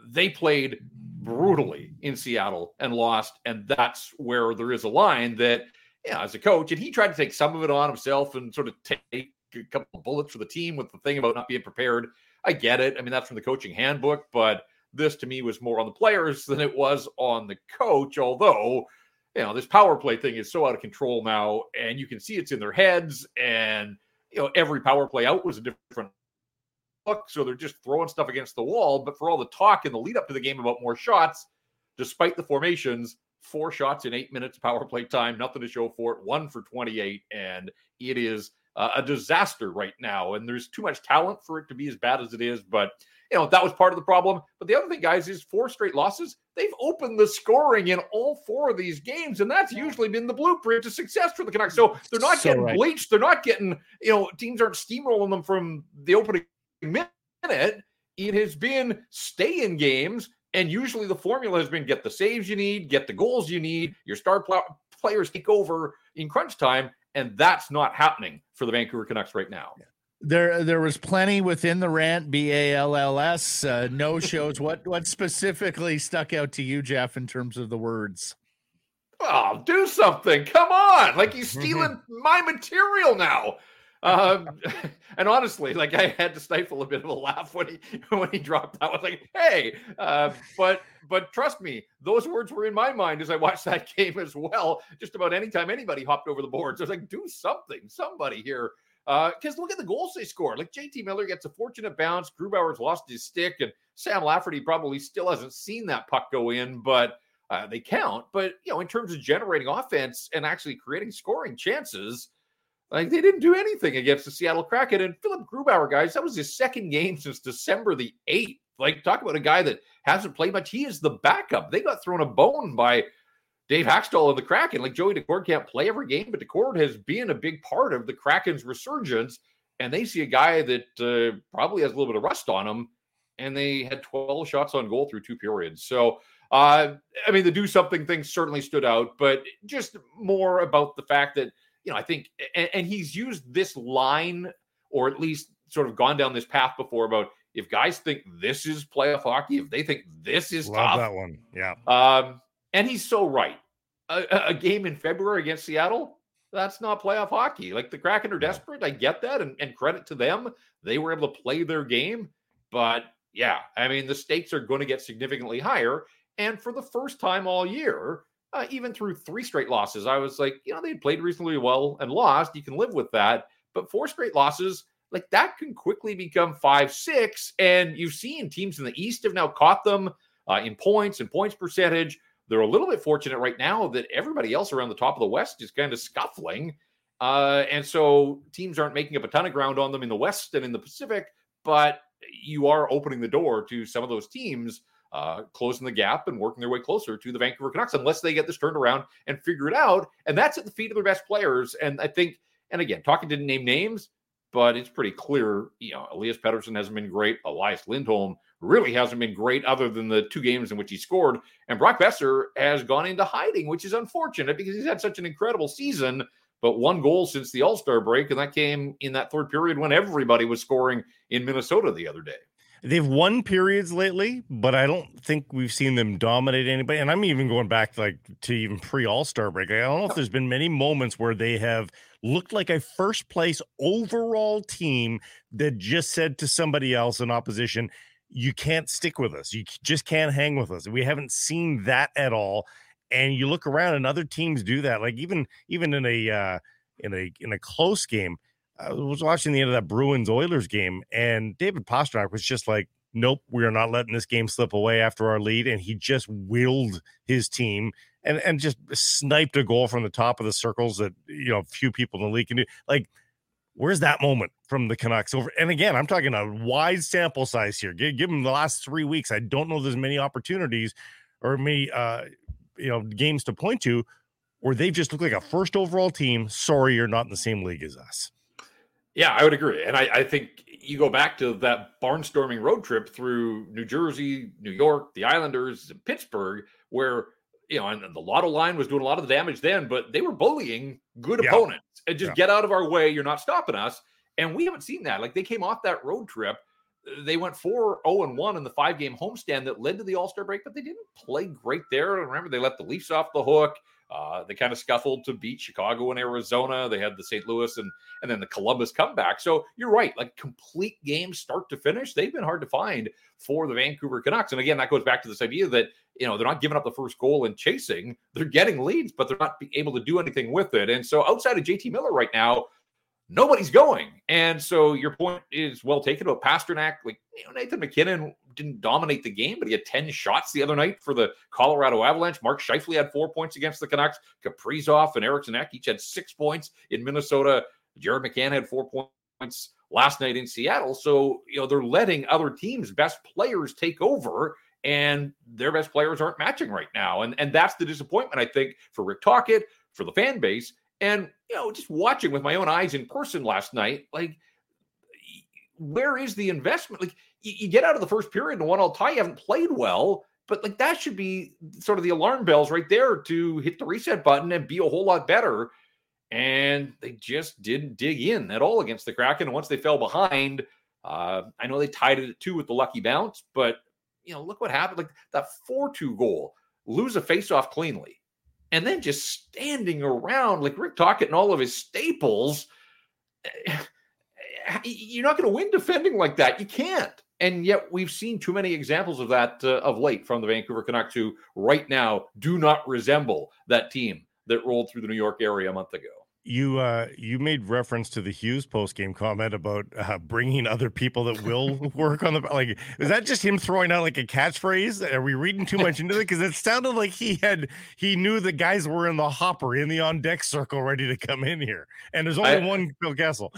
They played brutally in Seattle and lost, and that's where there is a line that, you know, as a coach, and he tried to take some of it on himself and sort of take a couple of bullets for the team with the thing about not being prepared. I get it. I mean, that's from the coaching handbook, but this to me was more on the players than it was on the coach, although, you know, this power play thing is so out of control now, and you can see it's in their heads, and you know, every power play out was a different look, so they're just throwing stuff against the wall. But for all the talk in the lead up to the game about more shots, despite the formations, four shots in eight minutes power play time, nothing to show for it, one for twenty-eight, and it is uh, a disaster right now. And there's too much talent for it to be as bad as it is. But, you know, that was part of the problem. But the other thing, guys, is four straight losses. They've opened the scoring in all four of these games, and that's usually been the blueprint to success for the Canucks. So they're not so getting right. bleached. They're not getting, you know, teams aren't steamrolling them from the opening minute. It has been stay in games, and usually the formula has been get the saves you need, get the goals you need, your star pl- players take over in crunch time, and that's not happening for the Vancouver Canucks right now. Yeah. There, there was plenty within the rant, B A L L S, uh, no shows. What, what specifically stuck out to you, Jeff, in terms of the words? Oh, do something. Come on. Like, he's stealing my material now. Um, and honestly, like, I had to stifle a bit of a laugh when he, when he dropped that. I was like, hey, uh, but, but trust me, those words were in my mind as I watched that game as well. Just about any time anybody hopped over the boards, I was like, do something, somebody here. Because uh, look at the goals they scored. Like, J T Miller gets a fortunate bounce. Grubauer's lost his stick, and Sam Lafferty probably still hasn't seen that puck go in, but uh, they count. But, you know, in terms of generating offense and actually creating scoring chances, like, they didn't do anything against the Seattle Kraken. And Philip Grubauer, guys, that was his second game since December the eighth. Like, talk about a guy that hasn't played much. He is the backup. They got thrown a bone by Dave Haxtell of the Kraken. Like, Joey DeCord can't play every game, but DeCord has been a big part of the Kraken's resurgence. and they see a guy that uh, probably has a little bit of rust on him, and they had twelve shots on goal through two periods. So, uh, I mean, the do something thing certainly stood out, but just more about the fact that, you know, I think, and, and he's used this line, or at least sort of gone down this path before about if guys think this is playoff hockey, if they think this is Love tough. That one. Yeah. Um, and he's so right. A, a game in February against Seattle, that's not playoff hockey. Like, the Kraken are desperate. I get that. And, and credit to them. They were able to play their game. But yeah, I mean, the stakes are going to get significantly higher. And for the first time all year, uh, even through three straight losses, I was like, you know, they played reasonably well and lost. You can live with that. But four straight losses, like, that can quickly become five, six. And you've seen teams in the East have now caught them uh, in points and points percentage. They're a little bit fortunate right now that everybody else around the top of the West is kind of scuffling. Uh, and so teams aren't making up a ton of ground on them in the West and in the Pacific, but you are opening the door to some of those teams uh, closing the gap and working their way closer to the Vancouver Canucks, unless they get this turned around and figure it out. And that's at the feet of their best players. And I think, and again, Tocchet didn't name names, but it's pretty clear, you know, Elias Pettersson hasn't been great. Elias Lindholm really hasn't been great other than the two games in which he scored. And Brock Besser has gone into hiding, which is unfortunate because he's had such an incredible season, but one goal since the All-Star break, and that came in that third period when everybody was scoring in Minnesota the other day. They've won periods lately, but I don't think we've seen them dominate anybody. And I'm even going back like to even pre-All-Star break. I don't know if there's been many moments where they have looked like a first-place overall team that just said to somebody else in opposition, you can't stick with us. You just can't hang with us. We haven't seen that at all. And you look around and other teams do that. Like even even in a uh, in a in a close game, I was watching the end of that Bruins Oilers game, and David Pastrnak was just like, nope, we are not letting this game slip away after our lead. And he just willed his team and, and just sniped a goal from the top of the circles that, you know, few people in the league can do. Like, where's that moment from the Canucks over? And again, I'm talking a wide sample size here. Give, give them the last three weeks. I don't know there's many opportunities or many, uh, you know, games to point to where they just look like a first overall team. Sorry, you're not in the same league as us. Yeah, I would agree. And I, I think you go back to that barnstorming road trip through New Jersey, New York, the Islanders, and Pittsburgh, where, you know, and the Lotto line was doing a lot of the damage then, but they were bullying good yeah. opponents and just yeah. get out of our way. You're not stopping us. And we haven't seen that. Like, they came off that road trip. They went four oh and one in the five-game homestand that led to the All-Star break, but they didn't play great there. Remember, they let the Leafs off the hook. Uh, they kind of scuffled to beat Chicago and Arizona. They had the Saint Louis and and then the Columbus comeback. So you're right, like, complete games start to finish, they've been hard to find for the Vancouver Canucks. And again, that goes back to this idea that, you know, they're not giving up the first goal and chasing. They're getting leads, but they're not able to do anything with it. And so outside of J T Miller right now, nobody's going. And so your point is well taken about Pastrnak. Like, you know, Nathan McKinnon didn't dominate the game, but he had ten shots the other night for the Colorado Avalanche. Mark Scheifele had four points against the Canucks. Kaprizov and Eriksson Ek each had six points in Minnesota. Jared McCann had four points last night in Seattle. So, you know, they're letting other teams' best players take over, and their best players aren't matching right now. And, and that's the disappointment, I think, for Rick Tocchet, for the fan base. And, you know, just watching with my own eyes in person last night, like, where is the investment? Like, you, you get out of the first period and one all tie, you haven't played well, but, like, that should be sort of the alarm bells right there to hit the reset button and be a whole lot better. And they just didn't dig in at all against the Kraken. And once they fell behind, uh, I know they tied it at two with the lucky bounce, but, you know, look what happened. Like, that four two goal, lose a faceoff cleanly. And then just standing around like Rick Tocchet and all of his staples, you're not going to win defending like that. You can't. And yet we've seen too many examples of that uh, of late from the Vancouver Canucks, who right now do not resemble that team that rolled through the New York area a month ago. You uh, you made reference to the Hughes postgame comment about uh, bringing other people that will work on the like. Is that just him throwing out like a catchphrase? Are we reading too much into it? Because it sounded like he had he knew the guys were in the hopper in the on deck circle ready to come in here, and there's only I, one Phil Kessel.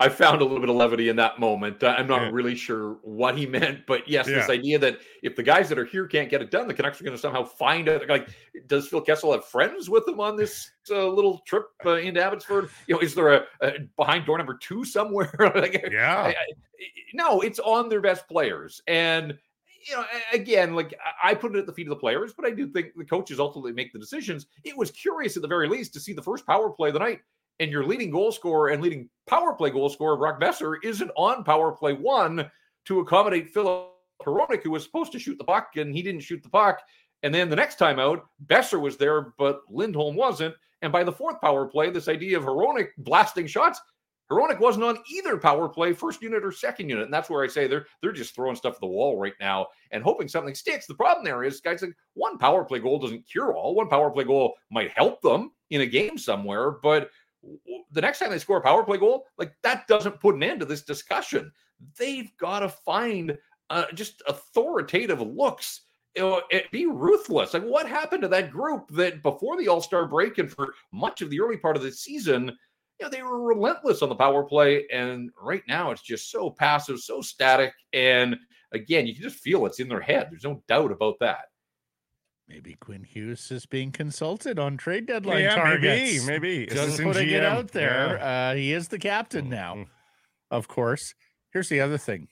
I found a little bit of levity in that moment. I'm not yeah. really sure what he meant, but yes, yeah. this idea that if the guys that are here can't get it done, the Canucks are going to somehow find it. Like, does Phil Kessel have friends with him on this uh, little trip uh, into Abbotsford? You know, is there a, a behind door number two somewhere? like, yeah. I, I, no, it's on their best players. And, you know, again, like I put it at the feet of the players, but I do think the coaches ultimately make the decisions. It was curious at the very least to see the first power play of the night. And your leading goal scorer and leading power play goal scorer, Brock Besser, isn't on power play one to accommodate Philip Hronek, who was supposed to shoot the puck, and he didn't shoot the puck. And then the next time out, Besser was there, but Lindholm wasn't. And by the fourth power play, this idea of Hronek blasting shots, Hronek wasn't on either power play, first unit or second unit. And that's where I say they're they're just throwing stuff at the wall right now and hoping something sticks. The problem there is, guys, like one power play goal doesn't cure all. One power play goal might help them in a game somewhere, but the next time they score a power play goal, like that doesn't put an end to this discussion. They've got to find uh, just authoritative looks. You know, it, be ruthless. Like what happened to that group that before the All-Star break and for much of the early part of the season, you know, they were relentless on the power play. And right now it's just so passive, so static. And again, you can just feel it's in their head. There's no doubt about that. Maybe Quinn Hughes is being consulted on trade deadline yeah, targets. Maybe, maybe. Just putting G M. It out there. Yeah. Uh, he is the captain now, mm-hmm. of course. Here's the other thing.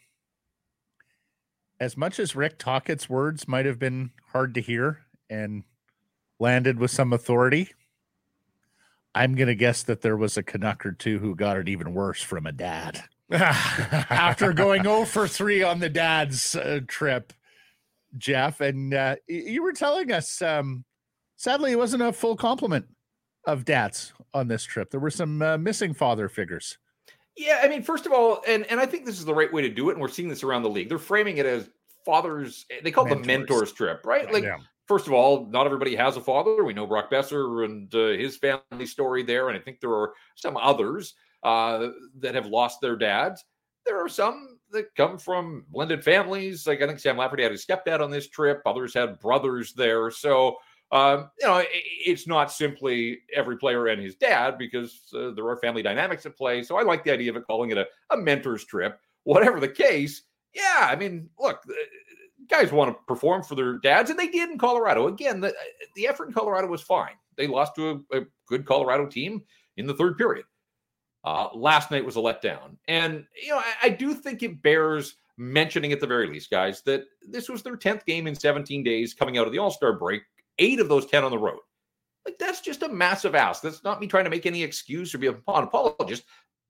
As much as Rick Tocchet's words might have been hard to hear and landed with some authority, I'm going to guess that there was a Canuck or two who got it even worse from a dad. After going oh for three on the dad's uh, trip. Jeff, and uh, you were telling us, um, sadly, it wasn't a full complement of dads on this trip. There were some uh, missing father figures. Yeah, I mean, first of all, and, and I think this is the right way to do it, and we're seeing this around the league. They're framing it as fathers. They call mentors. It the mentors trip, right? Like, yeah. First of all, not everybody has a father. We know Brock Besser and uh, his family story there, and I think there are some others uh, that have lost their dads. There are some that come from blended families. Like I think Sam Lafferty had his stepdad on this trip. Others had brothers there. So, um, you know, it, it's not simply every player and his dad because uh, there are family dynamics at play. So I like the idea of it calling it a, a mentor's trip, whatever the case. Yeah. I mean, look, guys want to perform for their dads and they did in Colorado. Again, the, the effort in Colorado was fine. They lost to a, a good Colorado team in the third period. Uh, last night was a letdown. And, you know, I, I do think it bears mentioning at the very least, guys, that this was their tenth game in seventeen days coming out of the All-Star break, eight of those ten on the road. Like, that's just a massive ask. That's not me trying to make any excuse or be an apologist.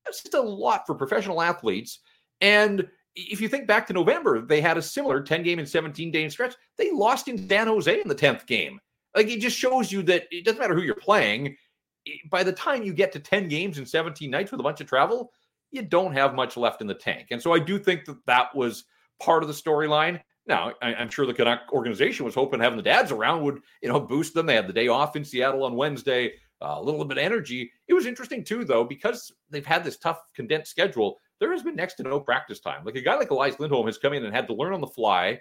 That's just a lot for professional athletes. And if you think back to November, they had a similar ten-game and seventeen-day stretch. They lost in San Jose in the tenth game. Like, it just shows you that it doesn't matter who you're playing. By the time you get to ten games and seventeen nights with a bunch of travel, you don't have much left in the tank. And so I do think that that was part of the storyline. Now, I, I'm sure the Canuck organization was hoping having the dads around would, you know, boost them. They had the day off in Seattle on Wednesday, uh, a little bit of energy. It was interesting, too, though, because they've had this tough, condensed schedule. There has been next to no practice time. Like a guy like Elias Lindholm has come in and had to learn on the fly.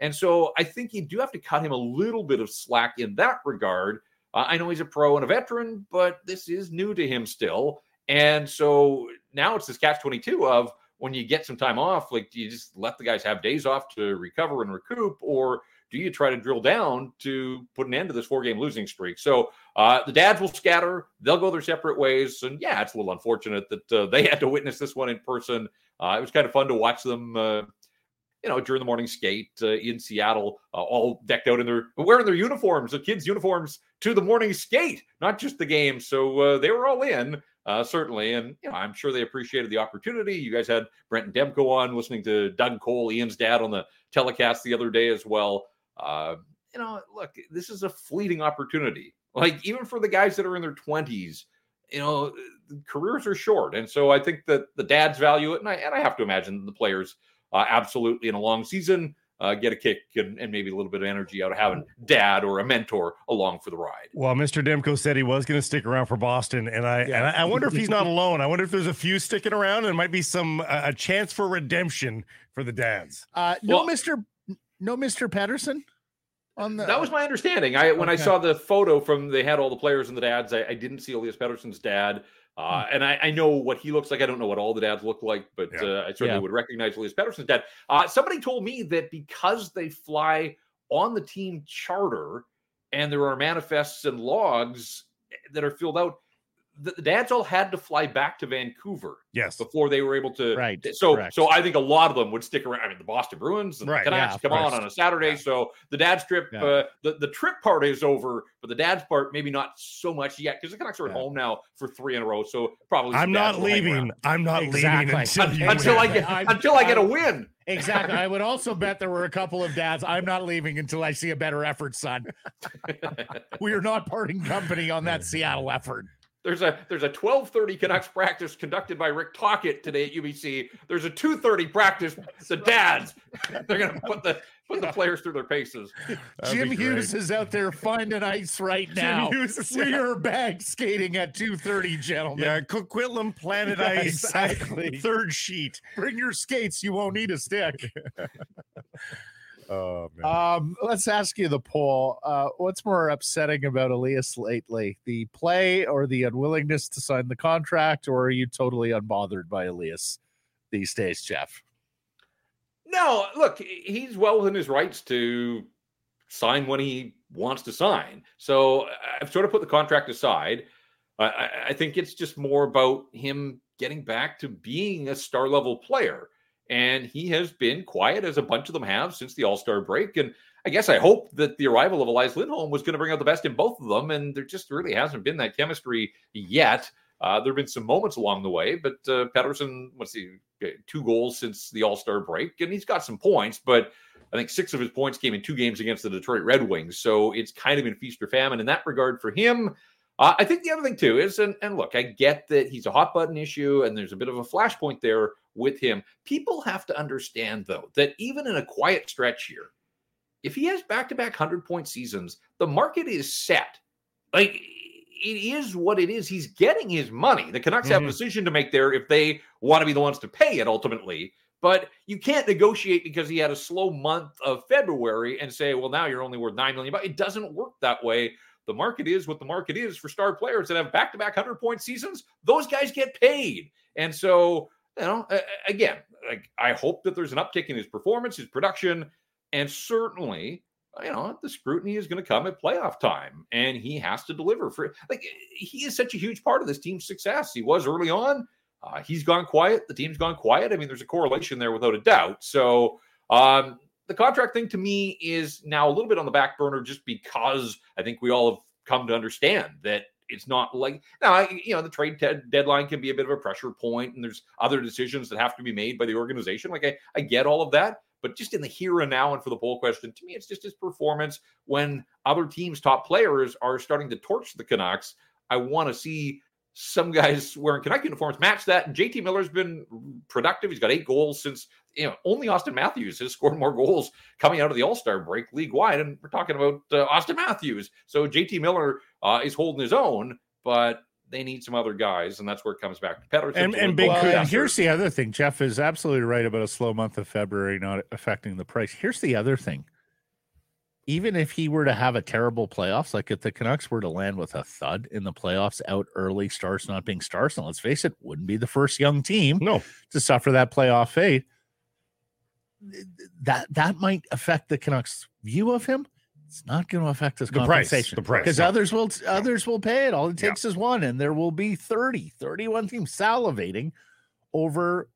And so I think you do have to cut him a little bit of slack in that regard. Uh, I know he's a pro and a veteran, but this is new to him still. And so now it's this catch twenty-two of when you get some time off, like, do you just let the guys have days off to recover and recoup, or do you try to drill down to put an end to this four-game losing streak? So uh, the dads will scatter. They'll go their separate ways. And, yeah, it's a little unfortunate that uh, they had to witness this one in person. Uh, it was kind of fun to watch them uh, – you know, during the morning skate uh, in Seattle, uh, all decked out in their, wearing their uniforms, the kids' uniforms to the morning skate, not just the game. So uh, they were all in, uh, certainly. And, you know, I'm sure they appreciated the opportunity. You guys had Brenton Demko on, listening to Doug Cole, Ian's dad, on the telecast the other day as well. Uh, you know, look, this is a fleeting opportunity. Like, even for the guys that are in their twenties, you know, careers are short. And so I think that the dads value it. And I, and I have to imagine the players Uh, absolutely, in a long season, uh, get a kick and, and maybe a little bit of energy out of having dad or a mentor along for the ride. Well, Mister Demko said he was going to stick around for Boston, and I yeah. and I wonder if he's not alone. I wonder if there's a few sticking around, and it might be some uh, a chance for redemption for the dads. Uh, no, well, Mister No, Mister Pettersson. On the, that was my understanding. I when okay. I saw the photo from they had all the players and the dads. I, I didn't see Elias Pettersson's dad. Uh, and I, I know what he looks like. I don't know what all the dads look like, but yeah. uh, I certainly yeah. would recognize Elias Pettersson's dad. Uh, somebody told me that because they fly on the team charter and there are manifests and logs that are filled out, the dads all had to fly back to Vancouver yes. before they were able to. Right. So, correct. So I think a lot of them would stick around. I mean, the Boston Bruins and right. the Canucks yeah, come on on a Saturday. Yeah. So the dad's trip, yeah. uh, the, the trip part is over, but the dad's part, maybe not so much yet because the Canucks are yeah. at home now for three in a row. So probably I'm not leaving. I'm not exactly. leaving until, until, until I get, I'm, until I get I'm, a win. Exactly. I would also bet there were a couple of dads. I'm not leaving until I see a better effort, son. We are not parting company on that Seattle effort. There's a there's a twelve thirty Canucks practice conducted by Rick Tocchet today at U B C. There's a two thirty practice. The dads, they're gonna put the put the players through their paces. That'd Jim Hughes is out there finding ice right now. Jim Hughes is we are back skating at two thirty, gentlemen. Yeah, Coquitlam planted yeah, ice. Exactly. Third sheet. Bring your skates. You won't need a stick. Oh, man. Um, let's ask you the poll. Uh, what's more upsetting about Elias lately, the play or the unwillingness to sign the contract, or are you totally unbothered by Elias these days, Jeff? No, look, he's well within his rights to sign when he wants to sign. So I've sort of put the contract aside. I, I think it's just more about him getting back to being a star-level player. And he has been quiet, as a bunch of them have, since the All-Star break. And I guess I hope that the arrival of Elias Lindholm was going to bring out the best in both of them. And there just really hasn't been that chemistry yet. Uh, there have been some moments along the way. But uh, Pettersson, what's he, two goals since the All-Star break. And he's got some points. But I think six of his points came in two games against the Detroit Red Wings. So it's kind of in feast or famine in that regard for him. Uh, I think the other thing, too, is, and, and look, I get that he's a hot-button issue, and there's a bit of a flashpoint there with him. People have to understand, though, that even in a quiet stretch here, if he has back-to-back one hundred-point seasons, the market is set. Like, it is what it is. He's getting his money. The Canucks mm-hmm. have a decision to make there if they want to be the ones to pay it, ultimately. But you can't negotiate because he had a slow month of February and say, well, now you're only worth nine million dollars. It doesn't work that way. The market is what the market is for star players that have back-to-back one hundred-point seasons. Those guys get paid. And so, you know, again, like, I hope that there's an uptick in his performance, his production, and certainly, you know, the scrutiny is going to come at playoff time, and he has to deliver. For like, he is such a huge part of this team's success. He was early on. Uh, he's gone quiet. The team's gone quiet. I mean, there's a correlation there without a doubt. So, um the contract thing to me is now a little bit on the back burner just because I think we all have come to understand that it's not like now, you know, the trade te- deadline can be a bit of a pressure point and there's other decisions that have to be made by the organization. Like I, I get all of that, but just in the here and now and for the poll question, to me, it's just his performance when other teams' top players are starting to torch the Canucks. I want to see some guys wearing Canuck uniforms match that. And J T Miller's been productive. He's got eight goals since, you know, only Austin Matthews has scored more goals coming out of the All-Star break league-wide. And we're talking about uh, Austin Matthews. So J T Miller uh, is holding his own, but they need some other guys, and that's where it comes back to Pettersson. And, and, big, well, and here's the other thing. Jeff is absolutely right about a slow month of February not affecting the price. Here's the other thing. Even if he were to have a terrible playoffs, like if the Canucks were to land with a thud in the playoffs out early, Stars not being Stars, and let's face it, wouldn't be the first young team no. to suffer that playoff fate. That that might affect the Canucks' view of him. It's not going to affect his the compensation. Price, the price. Because yeah. others will yeah. others will pay it. All it takes yeah. is one, and there will be thirty, thirty-one teams salivating over,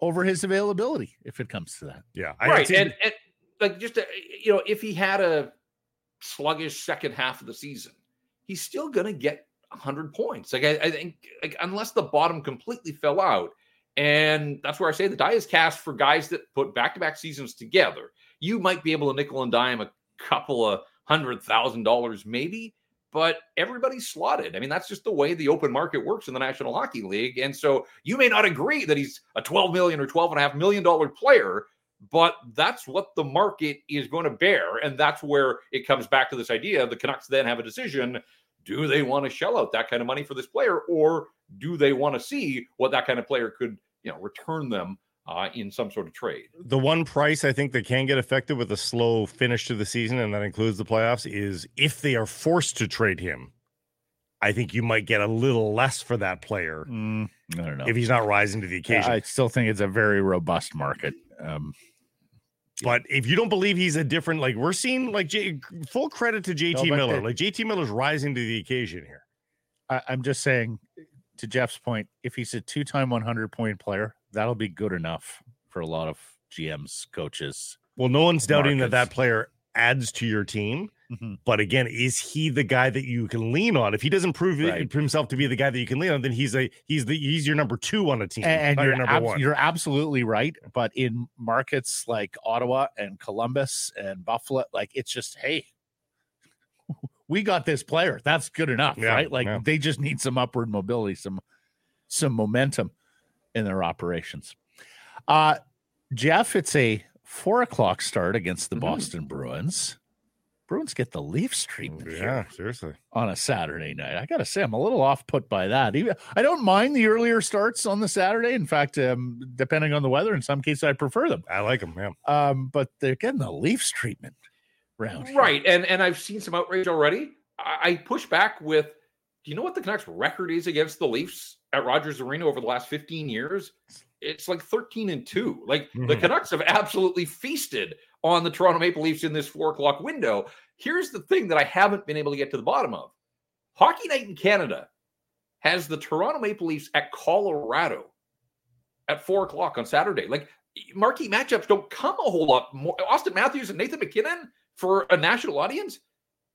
over his availability if it comes to that. Yeah. I right. And, and like just, a, you know, if he had a sluggish second half of the season, he's still going to get one hundred points. Like I, I think like, unless the bottom completely fell out. And that's where I say the die is cast for guys that put back-to-back seasons together. You might be able to nickel and dime a couple of hundred thousand dollars maybe, but everybody's slotted. I mean, that's just the way the open market works in the National Hockey League. And so you may not agree that he's a twelve million dollars or twelve point five million dollars player, but that's what the market is going to bear. And that's where it comes back to this idea. The Canucks then have a decision. Do they want to shell out that kind of money for this player, or do they want to see what that kind of player could, you know, return them uh, in some sort of trade? The one price I think that can get affected with a slow finish to the season, and that includes the playoffs, is if they are forced to trade him. I I think you might get a little less for that player. Mm, I don't know if he's not rising to the occasion. Yeah, I still think it's a very robust market. Um, but yeah. if you don't believe he's a different, like we're seeing, like J, full credit to J T no, Miller. They, like J T Miller's rising to the occasion here. I, I'm just saying, to Jeff's point, if he's a two-time one hundred point player, that'll be good enough for a lot of G Ms, coaches. Well, no one's doubting markets. that that player adds to your team. Mm-hmm. But again, is he the guy that you can lean on? If he doesn't prove right. himself to be the guy that you can lean on, then he's a he's the he's your number two on a team. And, and you're, your number ab- one. You're absolutely right. But in markets like Ottawa and Columbus and Buffalo, like it's just, hey, we got this player. That's good enough, yeah, right? Like yeah. they just need some upward mobility, some some momentum in their operations. Uh, Jeff, it's a four o'clock start against the mm-hmm. Boston Bruins. Bruins get the Leafs treatment. Yeah, seriously. On a Saturday night. I got to say, I'm a little off put by that. Even, I don't mind the earlier starts on the Saturday. In fact, um, depending on the weather, in some cases, I prefer them. I like them, yeah. Um, but they're getting the Leafs treatment round. Right. Here. And and I've seen some outrage already. I, I push back with, do you know what the Canucks' record is against the Leafs at Rogers Arena over the last fifteen years? It's like thirteen and two. Like mm-hmm. the Canucks have absolutely feasted on the Toronto Maple Leafs in this four o'clock window. Here's the thing that I haven't been able to get to the bottom of. Hockey Night in Canada has the Toronto Maple Leafs at Colorado at four o'clock on Saturday. Like marquee matchups don't come a whole lot more. Austin Matthews and Nathan McKinnon for a national audience.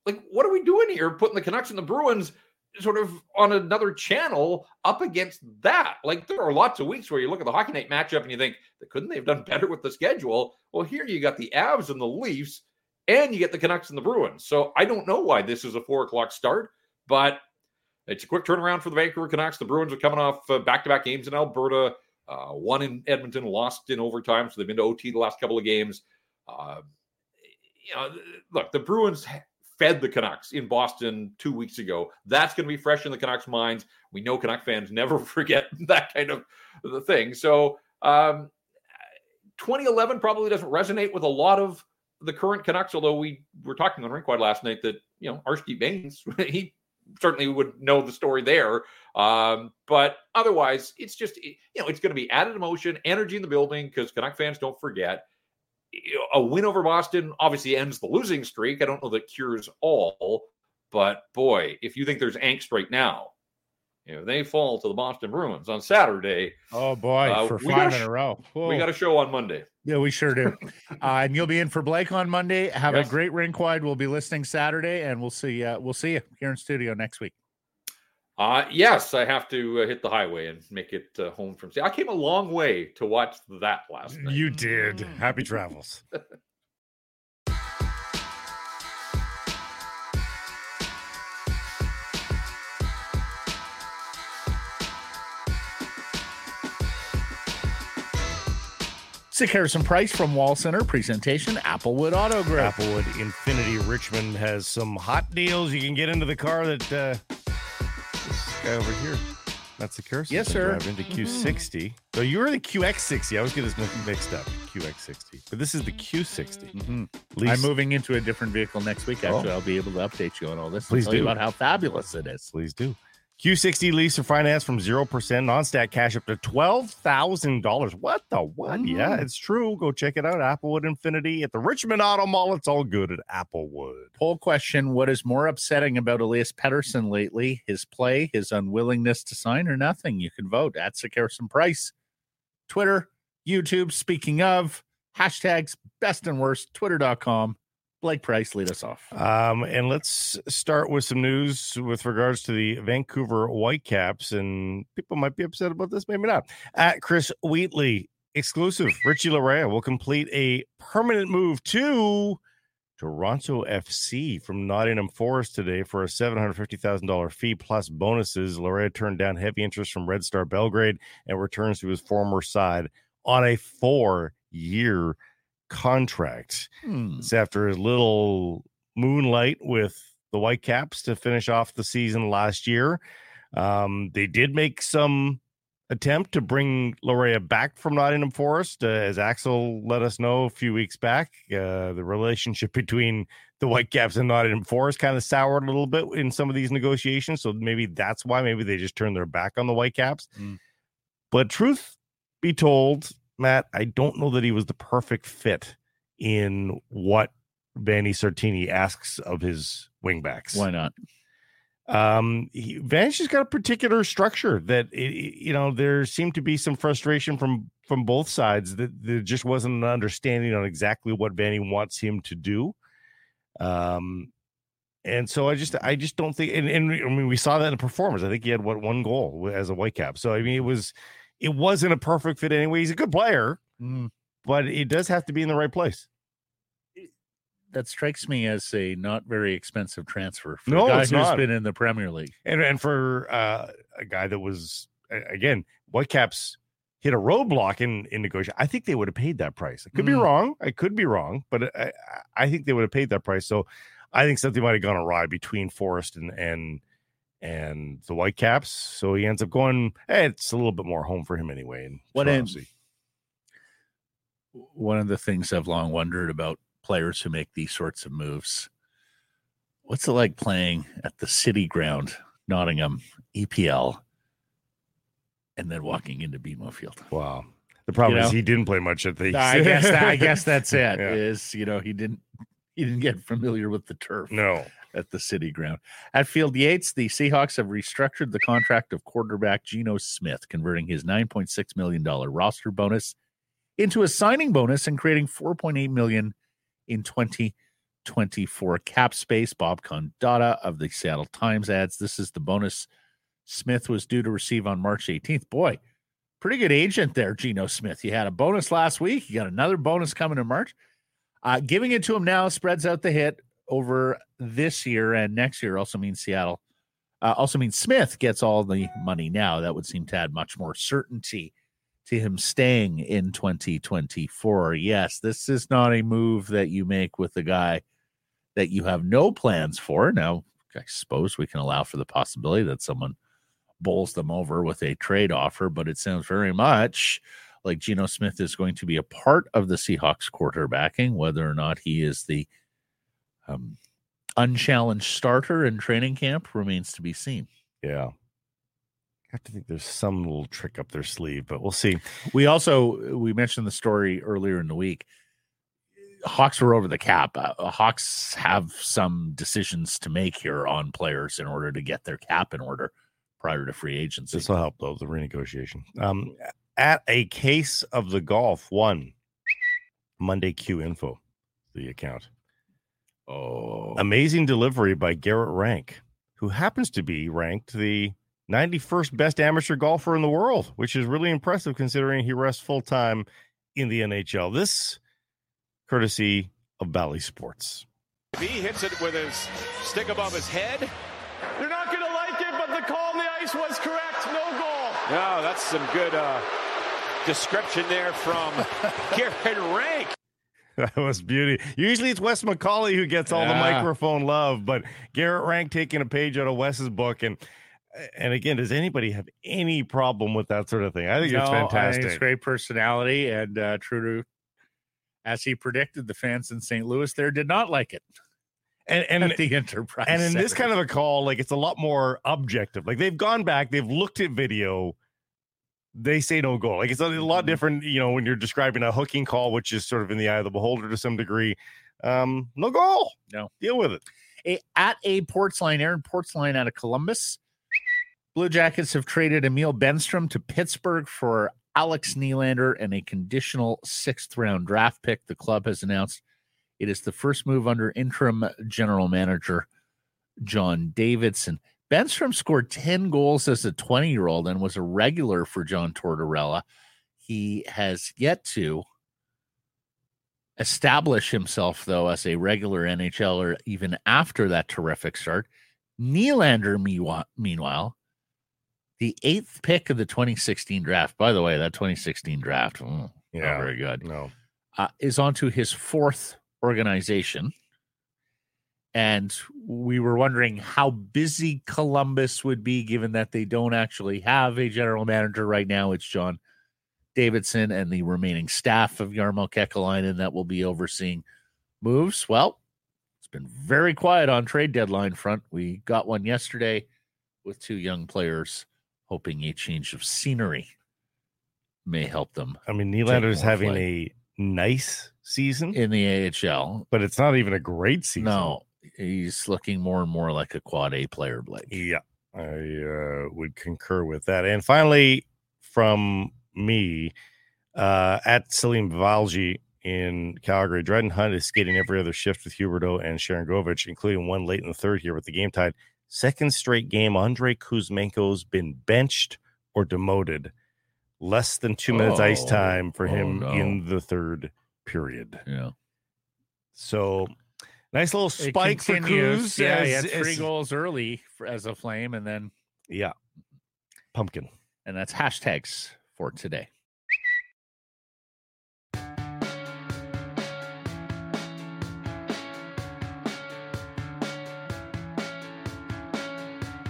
Like, what are we doing here? Putting the Canucks and the Bruins sort of on another channel up against that. Like there are lots of weeks where you look at the Hockey Night matchup and you think, couldn't they have done better with the schedule? Well, here you got the Avs and the Leafs and you get the Canucks and the Bruins. So I don't know why this is a four o'clock start, but it's a quick turnaround for the Vancouver Canucks. The Bruins are coming off uh, back-to-back games in Alberta, uh, one in Edmonton, lost in overtime. So they've been to O T the last couple of games. Uh, you know, look, the Bruins fed the Canucks in Boston two weeks ago. That's going to be fresh in the Canucks' minds. We know Canuck fans never forget that kind of the thing. So um, twenty eleven probably doesn't resonate with a lot of the current Canucks, although we were talking on Rinkwide last night that, you know, Archie Baines, he certainly would know the story there. Um, but otherwise, it's just, you know, it's going to be added emotion, energy in the building, because Canuck fans don't forget. A win over Boston obviously ends the losing streak. I don't know that cures all, but boy, if you think there's angst right now, you know, they fall to the Boston Bruins on Saturday. Oh boy, uh, for five in a row. Whoa. We got a show on Monday. Yeah, we sure do. uh, and you'll be in for Blake on Monday. Have yes. a great Rinkwide. We'll be listening Saturday, and we'll see. Uh, we'll see you here in studio next week. Uh, yes, I have to uh, hit the highway and make it uh, home from. I came a long way to watch that last night. You did. Happy travels. Sekeres and Price from Wall Center. Presentation, Applewood Auto Group. Applewood Infinity Richmond has some hot deals. You can get into the car that... Uh... guy over here, that's the Sekeres. Yes, sir. Drive into Q sixty. Mm-hmm. So you were the Q X sixty. I always get this mixed up. Q X sixty, but this is the Q sixty. Mm-hmm. I'm moving into a different vehicle next week. Actually, oh. I'll be able to update you on all this. Please tell do you about how fabulous it is. Please do. Q sixty lease or finance from zero percent non-stat cash up to twelve thousand dollars. What the what? Mm-hmm. Yeah, it's true. Go check it out. Applewood Infinity at the Richmond Auto Mall. It's all good at Applewood. Poll question: what is more upsetting about Elias Pettersson lately? His play, his unwillingness to sign, or nothing? You can vote at Sekeres and Price. Twitter, YouTube. Speaking of hashtags, best and worst. Twitter dot com. Blake Price, lead us off. Um, and let's start with some news with regards to the Vancouver Whitecaps. And people might be upset about this, maybe not. At Chris Wheatley, exclusive, Richie Larea will complete a permanent move to Toronto F C from Nottingham Forest today for a seven hundred fifty thousand dollars fee plus bonuses. Larea turned down heavy interest from Red Star Belgrade and returns to his former side on a four-year contract. Hmm. It's after his little moonlight with the Whitecaps to finish off the season last year. Um, they did make some attempt to bring Lorea back from Nottingham Forest. Uh, as Axel let us know a few weeks back, uh, the relationship between the Whitecaps and Nottingham Forest kind of soured a little bit in some of these negotiations. So maybe that's why. Maybe they just turned their back on the Whitecaps. Mm. But truth be told, Matt, I don't know that he was the perfect fit in what Vanni Sartini asks of his wingbacks. Why not? Um, he, Vanish's got a particular structure that, it, you know, there seemed to be some frustration from, from both sides that there just wasn't an understanding on exactly what Vanni wants him to do. Um, and so I just, I just don't think, and, and I mean, we saw that in the performance. I think he had what one goal as a Whitecap. So, I mean, it was, it wasn't a perfect fit anyway. He's a good player, mm. but it does have to be in the right place. That strikes me as a not very expensive transfer for no, a guy who's not. been in the Premier League. And and for uh, a guy that was, again, Whitecaps hit a roadblock in, in negotiation. I think they would have paid that price. I could mm. be wrong. I could be wrong, but I, I think they would have paid that price. So I think something might have gone awry between Forrest and, and, and the Whitecaps. So he ends up going, hey, it's a little bit more home for him anyway. And what in, one of the things I've long wondered about players who make these sorts of moves. What's it like playing at the City Ground, Nottingham, E P L, and then walking into B M O Field? Wow. The problem you is know? he didn't play much at the. I guess that, I guess that's it. Yeah. Is you know he didn't he didn't get familiar with the turf. No. At the City Ground. At Field Yates, the Seahawks have restructured the contract of quarterback Geno Smith, converting his nine point six million dollars roster bonus into a signing bonus and creating four point eight million dollars in twenty twenty-four cap space. Bob Condotta of the Seattle Times adds, this is the bonus Smith was due to receive on March eighteenth. Boy, pretty good agent there, Geno Smith. You had a bonus last week. You got another bonus coming in March. Uh, giving it to him now spreads out the hit over this year and next year. Also means Seattle, uh, also means Smith gets all the money now. That would seem to add much more certainty to him staying in twenty twenty-four. Yes, this is not a move that you make with a guy that you have no plans for. Now, I suppose we can allow for the possibility that someone bowls them over with a trade offer, but it sounds very much like Geno Smith is going to be a part of the Seahawks quarterbacking, whether or not he is the um, unchallenged starter in training camp remains to be seen. Yeah. I have to think there's some little trick up their sleeve, but we'll see. We also, we mentioned the story earlier in the week. Hawks were over the cap. Uh, Hawks have some decisions to make here on players in order to get their cap in order prior to free agency. This will help, though, the renegotiation. Um, at a case of the golf, one, Monday Q Info, the account. Oh. Amazing delivery by Garrett Rank, who happens to be ranked the ninety-first best amateur golfer in the world, which is really impressive considering he rests full-time in the N H L. This, courtesy of Bally Sports. He hits it with his stick above his head. You're not going to like it, but the call on the ice was correct. No goal. No, oh, that's some good uh, description there from Garrett Rank. That was beauty. Usually it's Wes Macaulay who gets all yeah. the microphone love, but Garrett Rank taking a page out of Wes's book. And And again, does anybody have any problem with that sort of thing? I think no, it's fantastic. I think it's great personality, and uh, true to, as he predicted, the fans in Saint Louis there did not like it. And and at the Enterprise, and in Center. This kind of a call, like it's a lot more objective. Like they've gone back, they've looked at video. They say no goal. Like it's a lot different, you know, when you're describing a hooking call, which is sort of in the eye of the beholder to some degree. Um, no goal. No, deal with it. A, at a Portsline, Aaron Portsline out of Columbus. Blue Jackets have traded Emil Benstrom to Pittsburgh for Alex Nylander and a conditional sixth-round draft pick. The club has announced it is the first move under interim general manager John Davidson. Benstrom scored ten goals as a twenty-year-old and was a regular for John Tortorella. He has yet to establish himself, though, as a regular N H L er even after that terrific start. Nylander, meanwhile, the eighth pick of the twenty sixteen draft, by the way, that twenty sixteen draft, mm, yeah, not very good, no, uh, is onto his fourth organization. And we were wondering how busy Columbus would be, given that they don't actually have a general manager right now. It's John Davidson and the remaining staff of Jarmo Kekalainen that will be overseeing moves. Well, it's been very quiet on trade deadline front. We got one yesterday with two young players hoping a change of scenery may help them. I mean, Nylander's having play. a nice season in the A H L, but it's not even a great season. No. He's looking more and more like a quad A player, Blake. Yeah, I uh, would concur with that. And finally, from me, uh, at Selim Valji in Calgary, Dryden Hunt is skating every other shift with Huberdeau and Sharangovich, including one late in the third here with the game tied. Second straight game, Andre Kuzmenko's been benched or demoted. Less than two minutes oh, ice time for him oh no. in the third period. Yeah. So... nice little spike for Kuz. Yeah, as, he had three as, goals early for, as a Flame, and then... yeah. Pumpkin. And that's hashtags for today.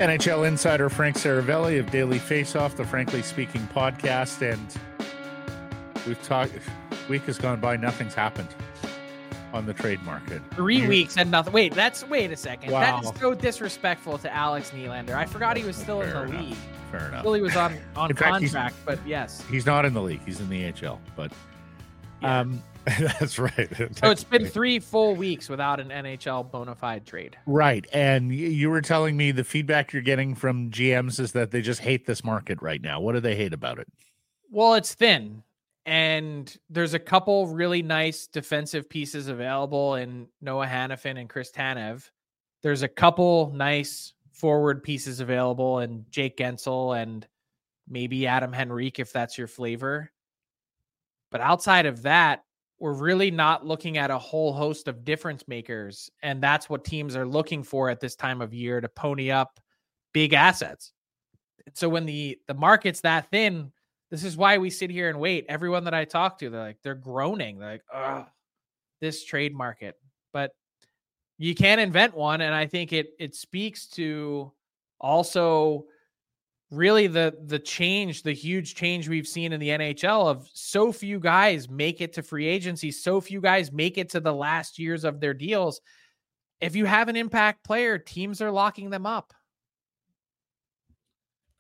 N H L insider Frank Seravalli of Daily Faceoff, the Frankly Speaking podcast, and we've talked... week has gone by, nothing's happened on the trade market. Three Weird. weeks and nothing. Wait, that's wait a second. Wow. That is so disrespectful to Alex Nylander. I forgot he was still Fair in the enough. league. Fair enough. Still he was on, on contract, but yes. He's not in the league. He's in the A H L, but yeah. um, that's right. So it's been three full weeks without an N H L bona fide trade. Right. And you were telling me the feedback you're getting from G Ms is that they just hate this market right now. What do they hate about it? Well, it's thin. And there's a couple really nice defensive pieces available in Noah Hanifin and Chris Tanev. There's a couple nice forward pieces available in Jake Gensel and maybe Adam Henrique, if that's your flavor. But outside of that, we're really not looking at a whole host of difference makers. And that's what teams are looking for at this time of year to pony up big assets. So when the, the market's that thin, this is why we sit here and wait. Everyone that I talk to, they're like, they're groaning. They're like, ugh, this trade market. But you can invent one. And I think it it speaks to also really the the change, the huge change we've seen in the N H L of so few guys make it to free agency, so few guys make it to the last years of their deals. If you have an impact player, teams are locking them up.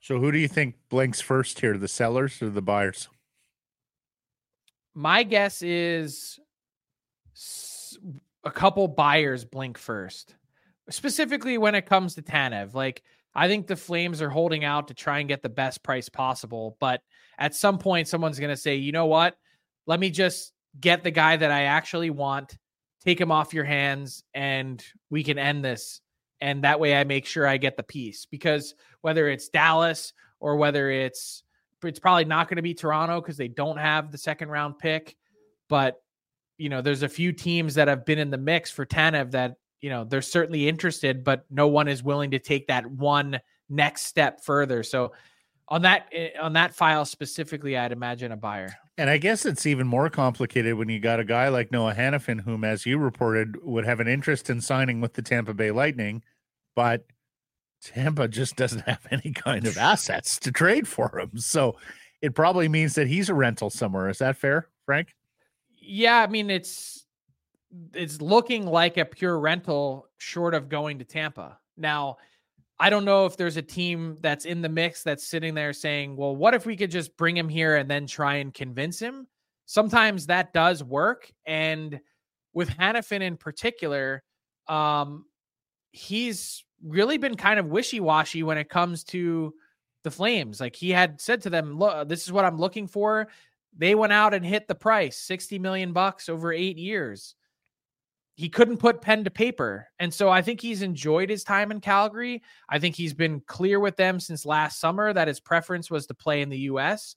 So who do you think blinks first here, the sellers or the buyers? My guess is a couple buyers blink first, specifically when it comes to Tanev. Like, I think the Flames are holding out to try and get the best price possible. But at some point, someone's going to say, you know what? Let me just get the guy that I actually want, take him off your hands, and we can end this. And that way I make sure I get the piece, because whether it's Dallas or whether it's, it's probably not going to be Toronto because they don't have the second round pick. But, you know, there's a few teams that have been in the mix for Tanev that, you know, they're certainly interested, but no one is willing to take that one next step further. So on that, on that file specifically, I'd imagine a buyer. And I guess it's even more complicated when you got a guy like Noah Hanifin, whom, as you reported, would have an interest in signing with the Tampa Bay Lightning. But Tampa just doesn't have any kind of assets to trade for him. So it probably means that he's a rental somewhere. Is that fair, Frank? Yeah, I mean, it's it's looking like a pure rental short of going to Tampa. Now, I don't know if there's a team that's in the mix that's sitting there saying, well, what if we could just bring him here and then try and convince him? Sometimes that does work. And with Hanifin in particular, um, he's really been kind of wishy-washy when it comes to the Flames. Like, he had said to them, look, this is what I'm looking for. They went out and hit the price, sixty million bucks over eight years. He couldn't put pen to paper. And so I think he's enjoyed his time in Calgary. I think he's been clear with them since last summer that his preference was to play in the U S.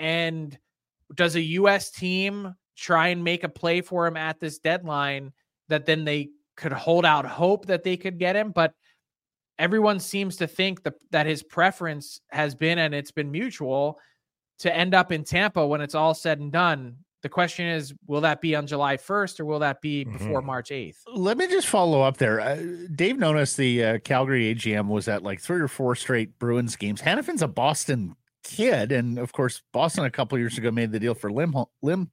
And does a U S team try and make a play for him at this deadline that then they could hold out hope that they could get him? But everyone seems to think that, that his preference has been, and it's been mutual, to end up in Tampa when it's all said and done. The question is, will that be on July first or will that be before mm-hmm. March eighth? Let me just follow up there. Uh, Dave noticed the uh, Calgary A G M was at like three or four straight Bruins games. Hannafin's a Boston kid. And of course, Boston a couple of years ago made the deal for Lim, Lim,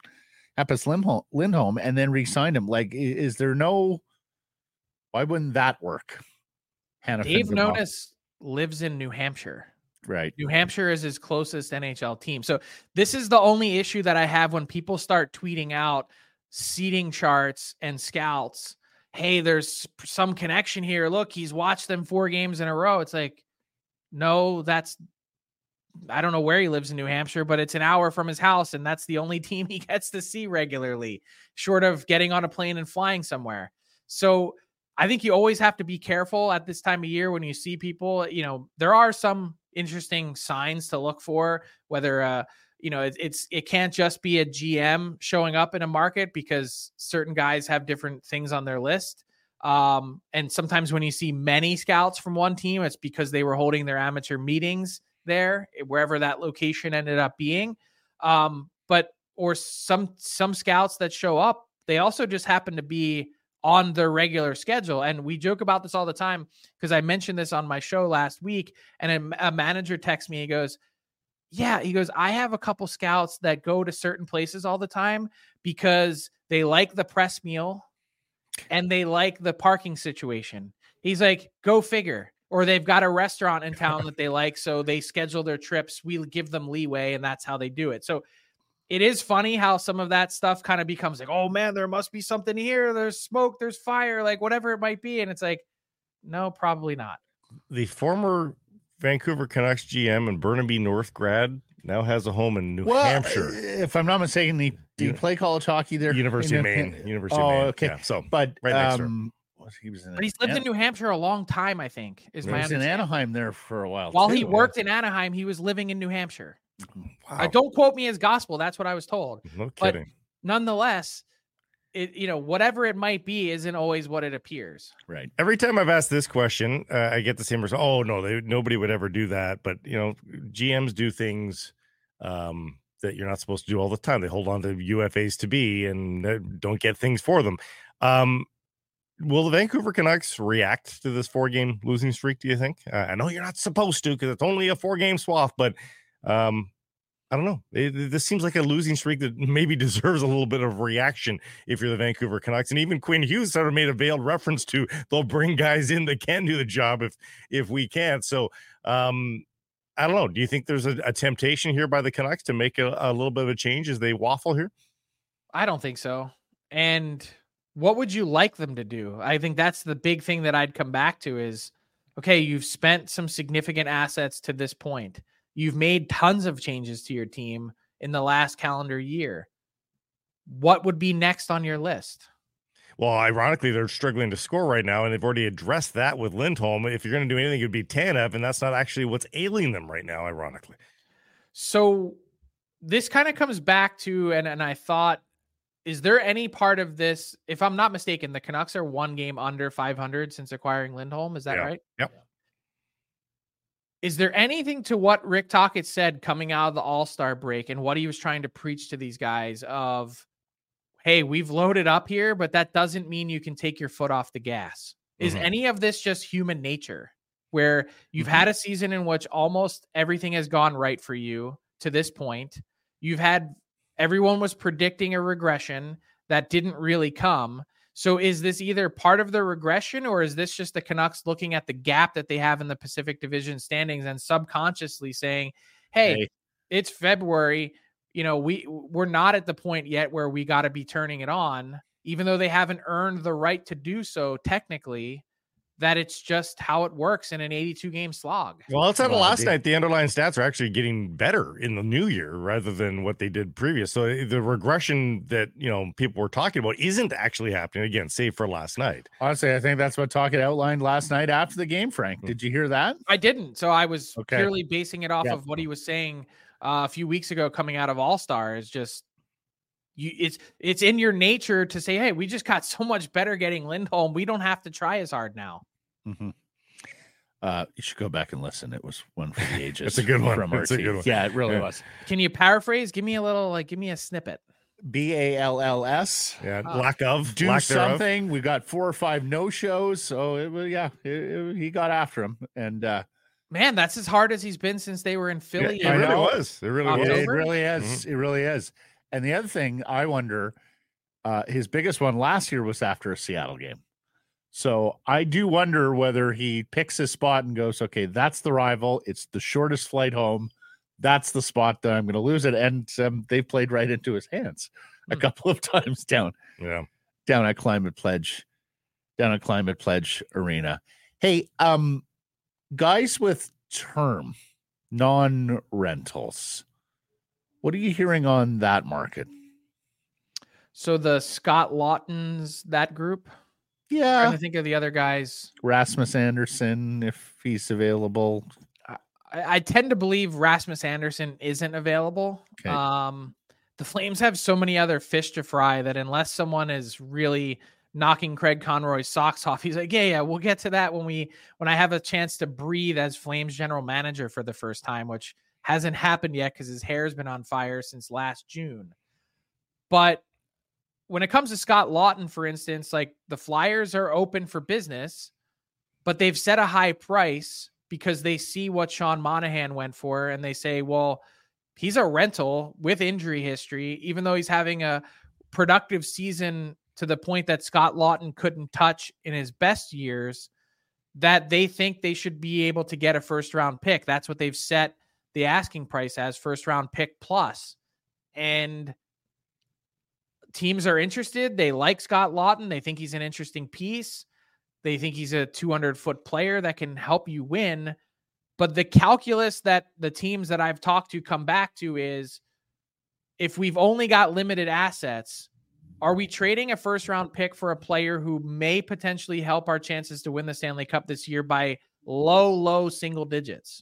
Applewood Lindholm, Lindholm and then re-signed him. Like, is there no, why wouldn't that work? Hannafin's Dave Nonis lives in New Hampshire. Right. New Hampshire is his closest N H L team. So this is the only issue that I have when people start tweeting out seating charts and scouts. Hey, there's some connection here. Look, he's watched them four games in a row. It's like, no, that's, I don't know where he lives in New Hampshire, but it's an hour from his house. And that's the only team he gets to see regularly, short of getting on a plane and flying somewhere. So I think you always have to be careful at this time of year when you see people, you know, there are some interesting signs to look for, whether, uh, you know, it, it's, it can't just be a G M showing up in a market because certain guys have different things on their list. Um, and sometimes when you see many scouts from one team, it's because they were holding their amateur meetings there, wherever that location ended up being. Um, but, or some, some scouts that show up, they also just happen to be on their regular schedule. And we joke about this all the time because I mentioned this on my show last week, and a, a manager texts me, he goes, yeah, he goes, I have a couple scouts that go to certain places all the time because they like the press meal and they like the parking situation. He's like, go figure. Or they've got a restaurant in town that they like, so they schedule their trips. We give them leeway, and that's how they do it. So it is funny how some of that stuff kind of becomes like, oh man, there must be something here. There's smoke, there's fire, like whatever it might be. And it's like, no, probably not. The former Vancouver Canucks G M and Burnaby North grad now has a home in New well, Hampshire. If I'm not mistaken, he, do you play college hockey there? University of Maine. University of Maine. Oh, okay. Yeah, so, but right next um, to He was in but he's lived An- in New Hampshire a long time, I think. Is he my was in Anaheim there for a while. While too, he worked in Anaheim, he was living in New Hampshire. Wow. Uh, don't quote me as gospel. That's what I was told. No kidding. But nonetheless, it, you know, whatever it might be isn't always what it appears. Right. Every time I've asked this question, uh, I get the same result. Oh, no, they, nobody would ever do that. But, you know, G Ms do things um, that you're not supposed to do all the time. They hold on to U F As to be and don't get things for them. Um Will the Vancouver Canucks react to this four-game losing streak, do you think? Uh, I know you're not supposed to because it's only a four-game swath, but um, I don't know. It, it, this seems like a losing streak that maybe deserves a little bit of reaction if you're the Vancouver Canucks. And even Quinn Hughes sort of made a veiled reference to they'll bring guys in that can do the job if if we can't. So um, I don't know. Do you think there's a, a temptation here by the Canucks to make a, a little bit of a change as they waffle here? I don't think so. And what would you like them to do? I think that's the big thing that I'd come back to is, okay, you've spent some significant assets to this point. You've made tons of changes to your team in the last calendar year. What would be next on your list? Well, ironically, they're struggling to score right now, and they've already addressed that with Lindholm. If you're going to do anything, it would be Tanev, and that's not actually what's ailing them right now, ironically. So this kind of comes back to, and, and I thought, is there any part of this, if I'm not mistaken, the Canucks are one game under five hundred since acquiring Lindholm. Is that yeah. right? Yep. Is there anything to what Rick Tocchet said coming out of the All-Star break and what he was trying to preach to these guys of, hey, we've loaded up here, but that doesn't mean you can take your foot off the gas. Mm-hmm. Is any of this just human nature where you've mm-hmm. had a season in which almost everything has gone right for you to this point? You've had Everyone was predicting a regression that didn't really come. So is this either part of the regression or is this just the Canucks looking at the gap that they have in the Pacific Division standings and subconsciously saying, hey, hey. it's February. You know, we, we're not at the point yet where we got to be turning it on, even though they haven't earned the right to do so technically, that it's just how it works in an eighty-two game slog. Well, outside of last night, the underlying stats are actually getting better in the new year rather than what they did previous. So the regression that, you know, people were talking about isn't actually happening again, save for last night. Honestly, I think that's what Tocchet outlined last night after the game, Frank. Mm-hmm. Did you hear that? I didn't. So I was okay. purely basing it off yeah. of what he was saying uh, a few weeks ago coming out of All-Stars. Just You, it's it's in your nature to say, hey, we just got so much better getting Lindholm. We don't have to try as hard now. Mm-hmm. Uh, you should go back and listen. It was one for the ages. It's a good one. From it's a good one. Yeah, it really yeah. was. Can you paraphrase? Give me a little, like, give me a snippet. B A L L S. Yeah, uh, lack of. Do lack something. Thereof. We got four or five no-shows. So, it, yeah, it, it, he got after him. And, uh, man, that's as hard as he's been since they were in Philly. Yeah, it really was. It really October. was. It really is. Mm-hmm. It really is. And the other thing I wonder, uh, his biggest one last year was after a Seattle game. So I do wonder whether he picks his spot and goes, okay, that's the rival. It's the shortest flight home. That's the spot that I'm going to lose it. And um, they played right into his hands a couple of times down, yeah. down at Climate Pledge, down at Climate Pledge Arena. Hey, um, guys with term, non-rentals, what are you hearing on that market? So the Scott Lawtons, that group. Yeah. I'm trying to think of the other guys. Rasmus Anderson, if he's available. I tend to believe Rasmus Anderson isn't available. Okay. Um, the Flames have so many other fish to fry that unless someone is really knocking Craig Conroy's socks off, he's like, yeah, yeah, we'll get to that when we, when I have a chance to breathe as Flames general manager for the first time, which hasn't happened yet because his hair has been on fire since last June. But when it comes to Scott Lawton, for instance, like the Flyers are open for business, but they've set a high price because they see what Sean Monahan went for, and they say, well, he's a rental with injury history, even though he's having a productive season to the point that Scott Lawton couldn't touch in his best years, that they think they should be able to get a first-round pick. That's what they've set the asking price as, first-round pick plus. And teams are interested. They like Scott Lawton. They think he's an interesting piece. They think he's a two hundred foot player that can help you win. But the calculus that the teams that I've talked to come back to is, if we've only got limited assets, are we trading a first round pick for a player who may potentially help our chances to win the Stanley Cup this year by low, low single digits?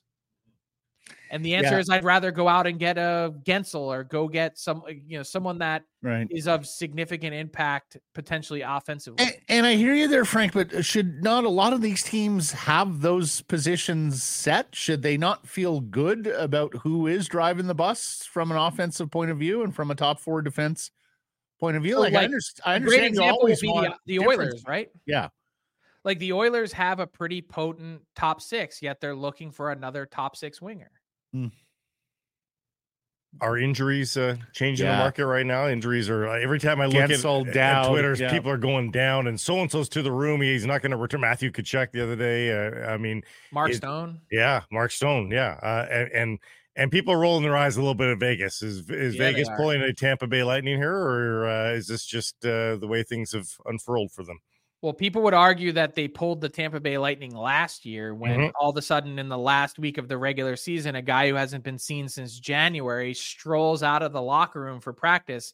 And the answer yeah. is I'd rather go out and get a Gensel or go get some, you know, someone that right. is of significant impact potentially offensively. And, and I hear you there, Frank, but should not a lot of these teams have those positions set? Should they not feel good about who is driving the bus from an offensive point of view and from a top four defense point of view? So like, like I, under, I understand. Great example always would be want the, the Oilers, right? Yeah. Like the Oilers have a pretty potent top six, yet they're looking for another top six winger. Mm. Are injuries uh, changing yeah. the market right now? Injuries are uh, every time I look at, down, at Twitter, yeah. people are going down, and so and so's to the room. He's not going to return. Matthew Tkachuk the other day. Uh, I mean, Mark it, Stone. Yeah, Mark Stone. Yeah, uh, and, and and people are rolling their eyes a little bit at Vegas. Is is yeah, Vegas pulling a Tampa Bay Lightning here, or uh, is this just uh, the way things have unfurled for them? Well, people would argue that they pulled the Tampa Bay Lightning last year when mm-hmm. all of a sudden in the last week of the regular season, a guy who hasn't been seen since January strolls out of the locker room for practice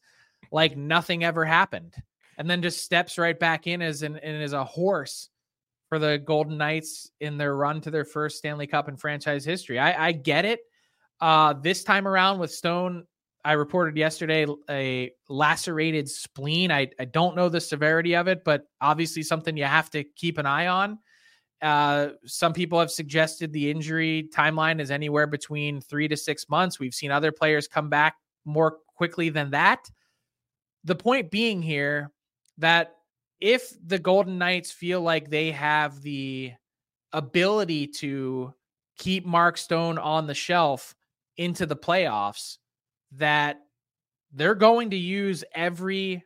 like nothing ever happened, and then just steps right back in as an and as a horse for the Golden Knights in their run to their first Stanley Cup in franchise history. I, I get it. Uh, this time around with Stone, I reported yesterday a lacerated spleen. I, I don't know the severity of it, but obviously something you have to keep an eye on. Uh, some people have suggested the injury timeline is anywhere between three to six months. We've seen other players come back more quickly than that. The point being here that if the Golden Knights feel like they have the ability to keep Mark Stone on the shelf into the playoffs, that they're going to use every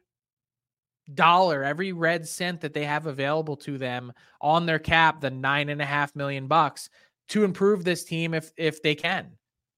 dollar, every red cent that they have available to them on their cap, the nine and a half million bucks, to improve this team if if they can.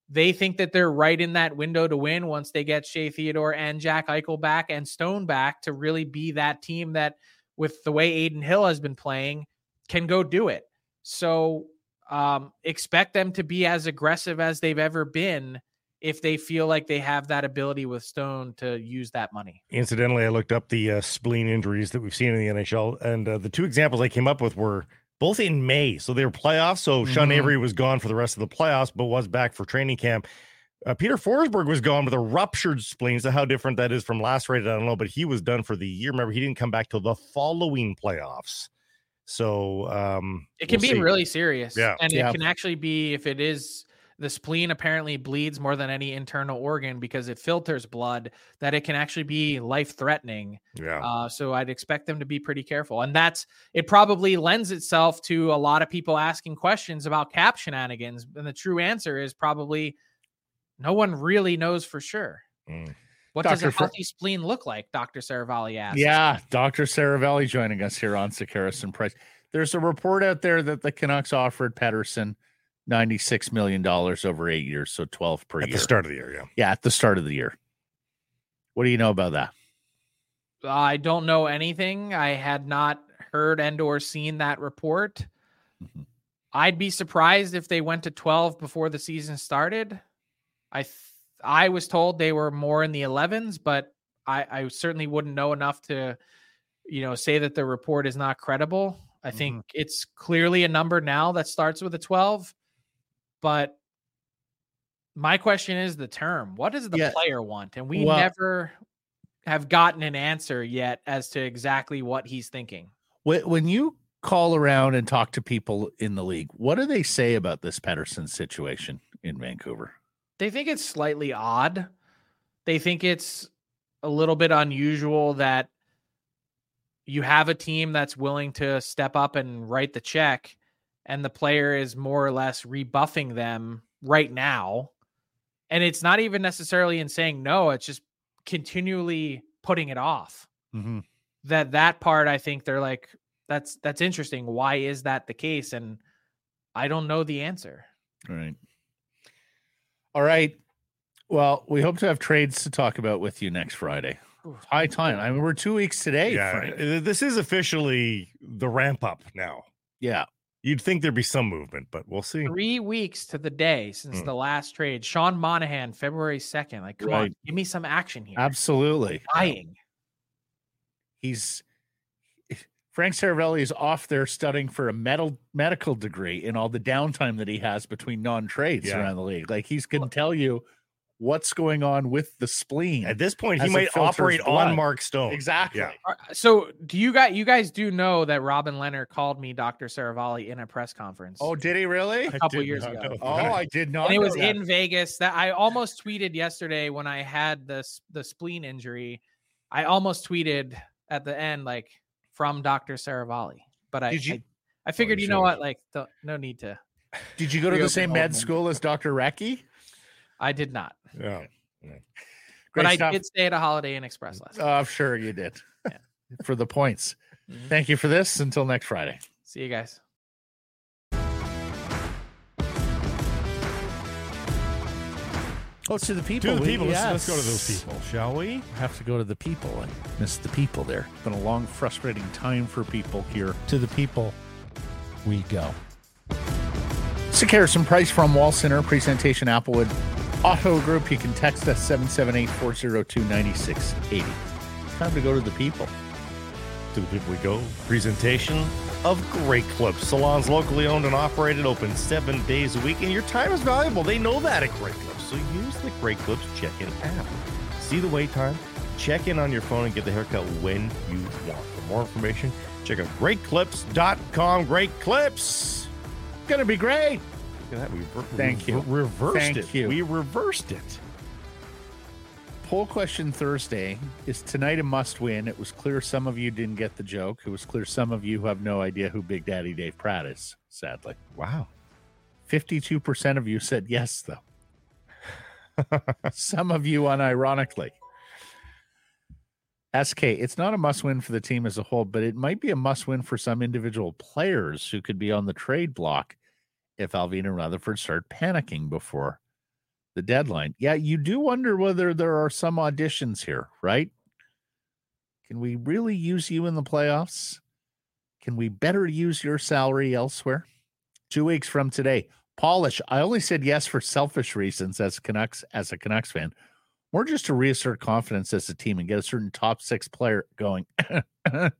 They think that they're right in that window to win once they get Shea Theodore and Jack Eichel back and Stone back to really be that team that, with the way Adin Hill has been playing, can go do it. So um, expect them to be as aggressive as they've ever been if they feel like they have that ability with Stone to use that money. Incidentally, I looked up the uh, spleen injuries that we've seen in the N H L, and uh, the two examples I came up with were both in May. So they were playoffs. So mm-hmm. Sean Avery was gone for the rest of the playoffs, but was back for training camp. Uh, Peter Forsberg was gone with a ruptured spleen. So how different that is from lacerated, I don't know, but he was done for the year. Remember, he didn't come back till the following playoffs. So um, it can we'll be see. really serious. Yeah. And yeah. it can actually be, if it is The spleen apparently bleeds more than any internal organ because it filters blood, that it can actually be life-threatening. Yeah. Uh, so I'd expect them to be pretty careful. And that's, it probably lends itself to a lot of people asking questions about cap shenanigans. And the true answer is probably no one really knows for sure. Mm. What Doctor does a healthy Fr- spleen look like? Doctor Seravalli asked. Yeah. Doctor Seravalli joining us here on Sekeres and Price. There's a report out there that the Canucks offered Pettersson ninety-six million dollars over eight years, so twelve per year. At the start of the year, yeah. Yeah, at the start of the year. What do you know about that? I don't know anything. I had not heard and or seen that report. Mm-hmm. I'd be surprised if they went to twelve before the season started. I th- I was told they were more in the elevens, but I, I certainly wouldn't know enough to, you know, say that the report is not credible. I mm-hmm. think it's clearly a number now that starts with a twelve. But my question is the term. What does the yeah. player want? And we well, never have gotten an answer yet as to exactly what he's thinking. When you call around and talk to people in the league, what do they say about this Pettersson situation in Vancouver? They think it's slightly odd. They think it's a little bit unusual that you have a team that's willing to step up and write the check, and the player is more or less rebuffing them right now. And it's not even necessarily in saying no, it's just continually putting it off. Mm-hmm. That that part, I think they're like, that's that's interesting. Why is that the case? And I don't know the answer. All right. All right. Well, we hope to have trades to talk about with you next Friday. High time. I mean, we're two weeks today. Yeah, Friday. This is officially the ramp up now. Yeah. You'd think there'd be some movement, but we'll see. Three weeks to the day since mm. the last trade. Sean Monahan, February second. Like, come right. on, give me some action here. Absolutely. I'm dying. He's Frank Seravalli is off there studying for a metal, medical degree in all the downtime that he has between non-trades yeah. around the league. Like, he's going to tell you what's going on with the spleen. At this point, he might operate blood. on Mark Stone. Exactly. Yeah. So do you guys, you guys do know that Robin Leonard called me Doctor Seravalli in a press conference? Oh, did he really? A couple years ago. Oh, I did not. And it was in Vegas. That I almost tweeted yesterday when I had this, the spleen injury. I almost tweeted at the end, like, from Doctor Seravalli, but I, you, I, I figured, oh, you know what? Like, the, no need to. Did you go to the same med moment. school as Doctor Recchi? I did not. Yeah. yeah. But stuff. I did stay at a Holiday Inn Express last night. Oh, I'm sure you did. Yeah. For the points. Mm-hmm. Thank you for this. Until next Friday. See you guys. Oh, to the people. To the people. We, yes. Let's go to those people, shall we? I have to go to the people. I miss the people there. It's been a long, frustrating time for people here. To the people, we go. Sekeres and Price from Wall Center, presentation Applewood Auto Group. You can text us seven seven eight, four oh two, nine six eight oh. Time to go to the people. To the people we go. Presentation of Great Clips. Salons locally owned and operated, open seven days a week, and your time is valuable. They know that at Great Clips. So use the Great Clips check-in app. See the wait time, check in on your phone, and get the haircut when you want. For more information, check out great clips dot com. Great Clips. Gonna be great. Look at that. We re- Thank you. Re- reversed Thank it. You. We reversed it. Poll question Thursday is tonight a must win. It was clear some of you didn't get the joke. It was clear some of you have no idea who Big Daddy Dave Pratt is, sadly. Wow. fifty-two percent of you said yes, though. Some of you unironically. S K, it's not a must-win for the team as a whole, but it might be a must-win for some individual players who could be on the trade block if Alvin and Rutherford start panicking before the deadline. Yeah, you do wonder whether there are some auditions here, right? Can we really use you in the playoffs? Can we better use your salary elsewhere? Two weeks from today, Polish, I only said yes for selfish reasons as Canucks, as a Canucks fan. Or just to reassert confidence as a team and get a certain top six player going. Pettersson.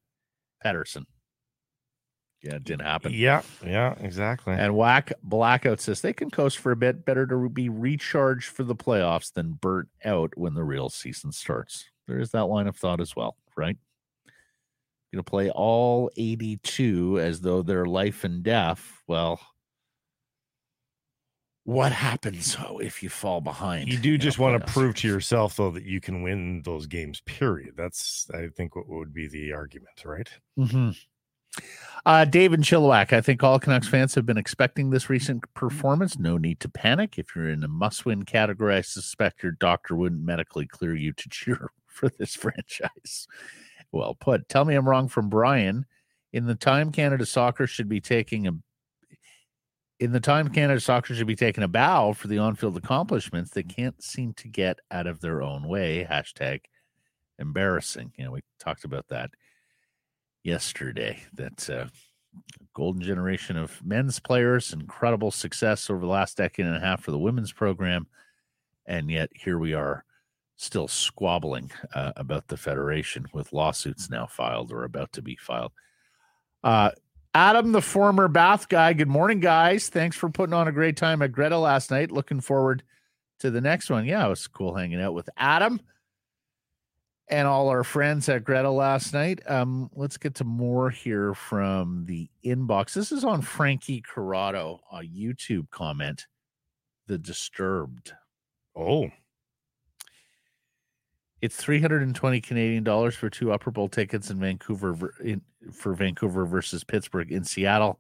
Yeah, it didn't happen. Yeah, yeah, exactly. And Whack Blackout says they can coast for a bit. Better to be recharged for the playoffs than burnt out when the real season starts. There is that line of thought as well, right? You're going to play all eighty-two as though they're life and death. Well, what happens if you fall behind? You do just want to prove to yourself, though, that you can win those games, period. That's, I think, what would be the argument, right? Mm-hmm. Uh, Dave and Chilliwack, I think all Canucks fans have been expecting this recent performance. No need to panic. If you're in the must-win category, I suspect your doctor wouldn't medically clear you to cheer for this franchise. Well put. Tell me I'm wrong from Brian. In the time Canada Soccer should be taking a in the time Canada Soccer should be taking a bow for the on-field accomplishments, they can't seem to get out of their own way. Hashtag embarrassing. You know, we talked about that yesterday, that uh, golden generation of men's players, incredible success over the last decade and a half for the women's program, and yet here we are still squabbling uh, about the federation with lawsuits now filed or about to be filed. Uh, Adam, the former Bath guy, good morning, guys. Thanks for putting on a great time at Greta last night. Looking forward to the next one. Yeah, it was cool hanging out with Adam and all our friends at Greta last night. Um, let's get to more here from the inbox. This is on Frankie Corrado, a YouTube comment, The Disturbed. Oh. It's three hundred twenty Canadian dollars for two Upper Bowl tickets in Vancouver in, for Vancouver versus Pittsburgh. In Seattle,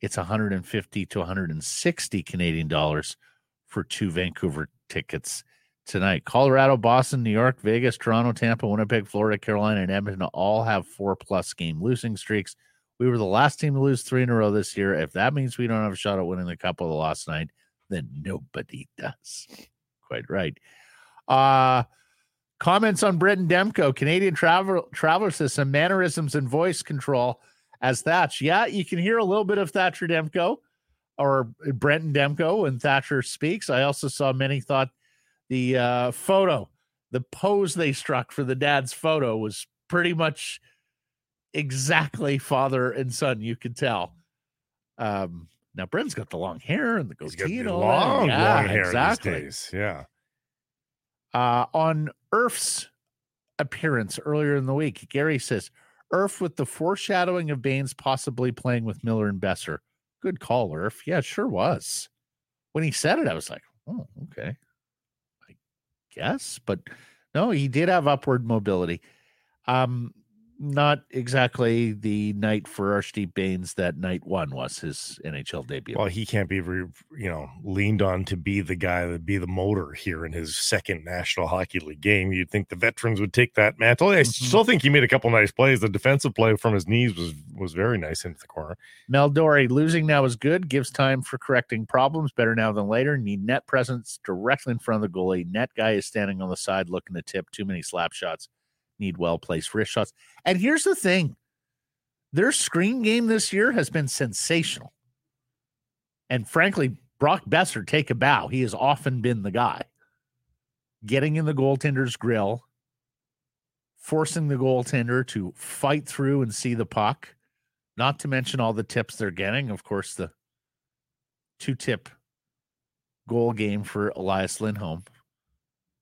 it's one hundred fifty to one hundred sixty Canadian dollars for two Vancouver tickets tonight. Colorado, Boston, New York, Vegas, Toronto, Tampa, Winnipeg, Florida, Carolina, and Edmonton all have four-plus game losing streaks. We were the last team to lose three in a row this year. If that means we don't have a shot at winning the Cup of the last night, then nobody does. Quite right. Uh, comments on Britton Demko. Canadian travel, traveler system, mannerisms, and voice control as Thatch. Yeah, you can hear a little bit of Thatcher Demko or Brenton Demko when Thatcher speaks. I also saw many thought The uh, photo, the pose they struck for the dad's photo was pretty much exactly father and son. You could tell. Um, now, Bren's got the long hair and the goatee and all long, that. Yeah, long hair exactly. These days. Yeah. Uh, on Irf's appearance earlier in the week, Gary says, Irf with the foreshadowing of Baines possibly playing with Miller and Besser. Good call, Irf. Yeah, it sure was. When he said it, I was like, oh, okay. Yes, but no, he did have upward mobility. Um, not exactly the night for Archdeep Baines that night one was his N H L debut. Well, he can't be, re, you know, leaned on to be the guy that be the motor here in his second National Hockey League game. You'd think the veterans would take that mantle. I mm-hmm. still think he made a couple nice plays. The defensive play from his knees was was very nice into the corner. Mel Dory, losing now is good. Gives time for correcting problems. Better now than later. Need net presence directly in front of the goalie. Net guy is standing on the side looking to tip. Too many slap shots. Need well-placed wrist shots. And here's the thing. Their screen game this year has been sensational. And frankly, Brock Besser, take a bow. He has often been the guy. Getting in the goaltender's grill, forcing the goaltender to fight through and see the puck, not to mention all the tips they're getting. Of course, the two-tip goal game for Elias Lindholm.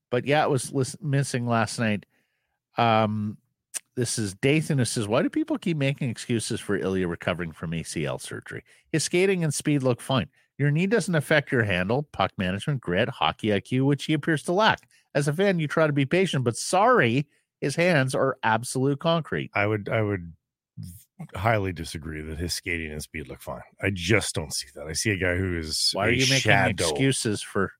But yeah, it was lis- missing last night. Um, this is Dathan who says, why do people keep making excuses for Ilya recovering from A C L surgery? His skating and speed look fine. Your knee doesn't affect your handle, puck management, grit, hockey I Q, which he appears to lack. As a fan, you try to be patient, but sorry, his hands are absolute concrete. I would, I would highly disagree that his skating and speed look fine. I just don't see that. I see a guy who is why are you making shadow. excuses for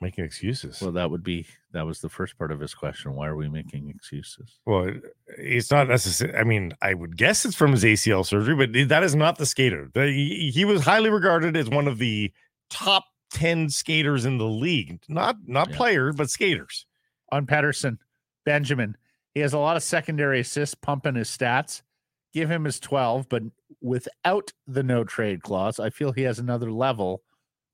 making excuses? Well, that would be, that was the first part of his question. Why are we making excuses? Well, it's not necessary. I mean, I would guess it's from his A C L surgery, but that is not the skater. He, he was highly regarded as one of the top ten skaters in the league. Not, not yeah. players, but skaters. On Patterson, Benjamin, he has a lot of secondary assists, pumping his stats. Give him his twelve, but without the no trade clause, I feel he has another level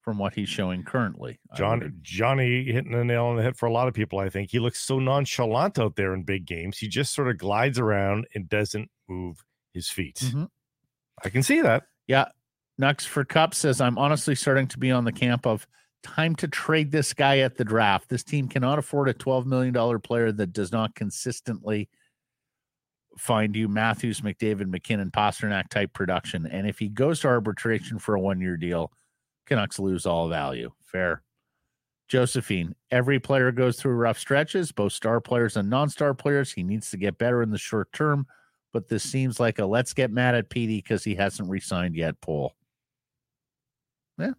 from what he's showing currently. John, Johnny hitting the nail on the head for a lot of people, I think. He looks so nonchalant out there in big games. He just sort of glides around and doesn't move his feet. Mm-hmm. I can see that. Yeah. Nux for Cup says, I'm honestly starting to be on the camp of time to trade this guy at the draft. This team cannot afford a twelve million dollars player that does not consistently find you Matthews, McDavid, McKinnon, Pasternak type production. And if he goes to arbitration for a one-year deal, Canucks lose all value. Fair. Josephine, every player goes through rough stretches, both star players and non-star players. He needs to get better in the short term, but this seems like a let's get mad at Petey because he hasn't re-signed yet poll. Yeah.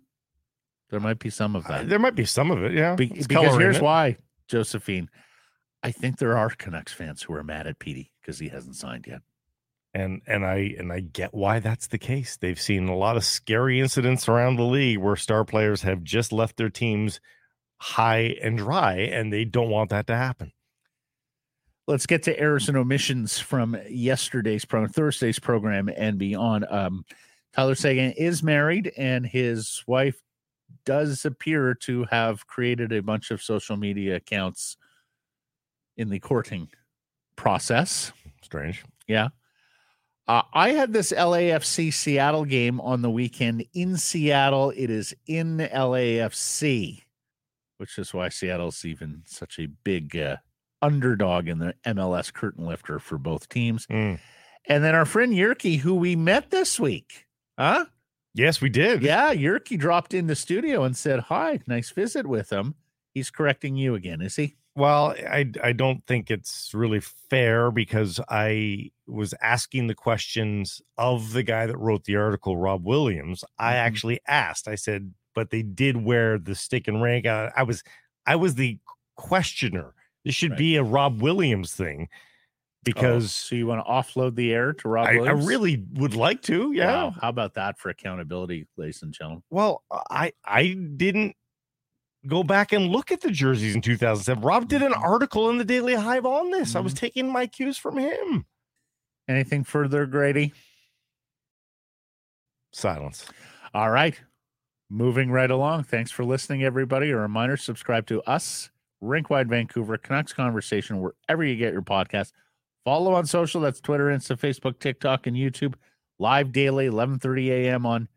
There might be some of that. Uh, there might be some of it, yeah. Be- because here's it. why, Josephine. I think there are Canucks fans who are mad at Petey because he hasn't signed yet. And and I and I get why that's the case. They've seen a lot of scary incidents around the league where star players have just left their teams high and dry, and they don't want that to happen. Let's get to errors and omissions from yesterday's program, Thursday's program, and beyond. Um, Tyler Seguin is married, and his wife does appear to have created a bunch of social media accounts in the courting process. Strange. Yeah. Uh, I had this L A F C Seattle game on the weekend in Seattle. It is in L A F C, which is why Seattle's even such a big uh, underdog in the M L S curtain lifter for both teams. Mm. And then our friend Yerky, who we met this week. Huh? Yes, we did. Yeah, Yerky dropped in the studio and said, hi, nice visit with him. He's correcting you again, is he? Well, I, I don't think it's really fair because I was asking the questions of the guy that wrote the article, Rob Williams. I mm-hmm. actually asked. I said, but they did wear the stick and rank. I, I was I was the questioner. This should right. be a Rob Williams thing. Because oh, so you want to offload the air to Rob I, Williams? I really would like to, yeah. Wow. How about that for accountability, ladies and gentlemen? Well, I I didn't go back and look at the jerseys in two thousand seven. Rob did an article in the Daily Hive on this. Mm-hmm. I was taking my cues from him. Anything further, Grady? Silence. All right. Moving right along. Thanks for listening, everybody. A reminder, subscribe to us, Rinkwide Vancouver, Canucks Conversation, wherever you get your podcast. Follow on social. That's Twitter, Insta, Facebook, TikTok, and YouTube. Live daily, eleven thirty a.m. on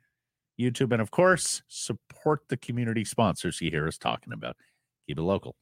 YouTube. And, of course, support the community sponsors you hear us talking about. Keep it local.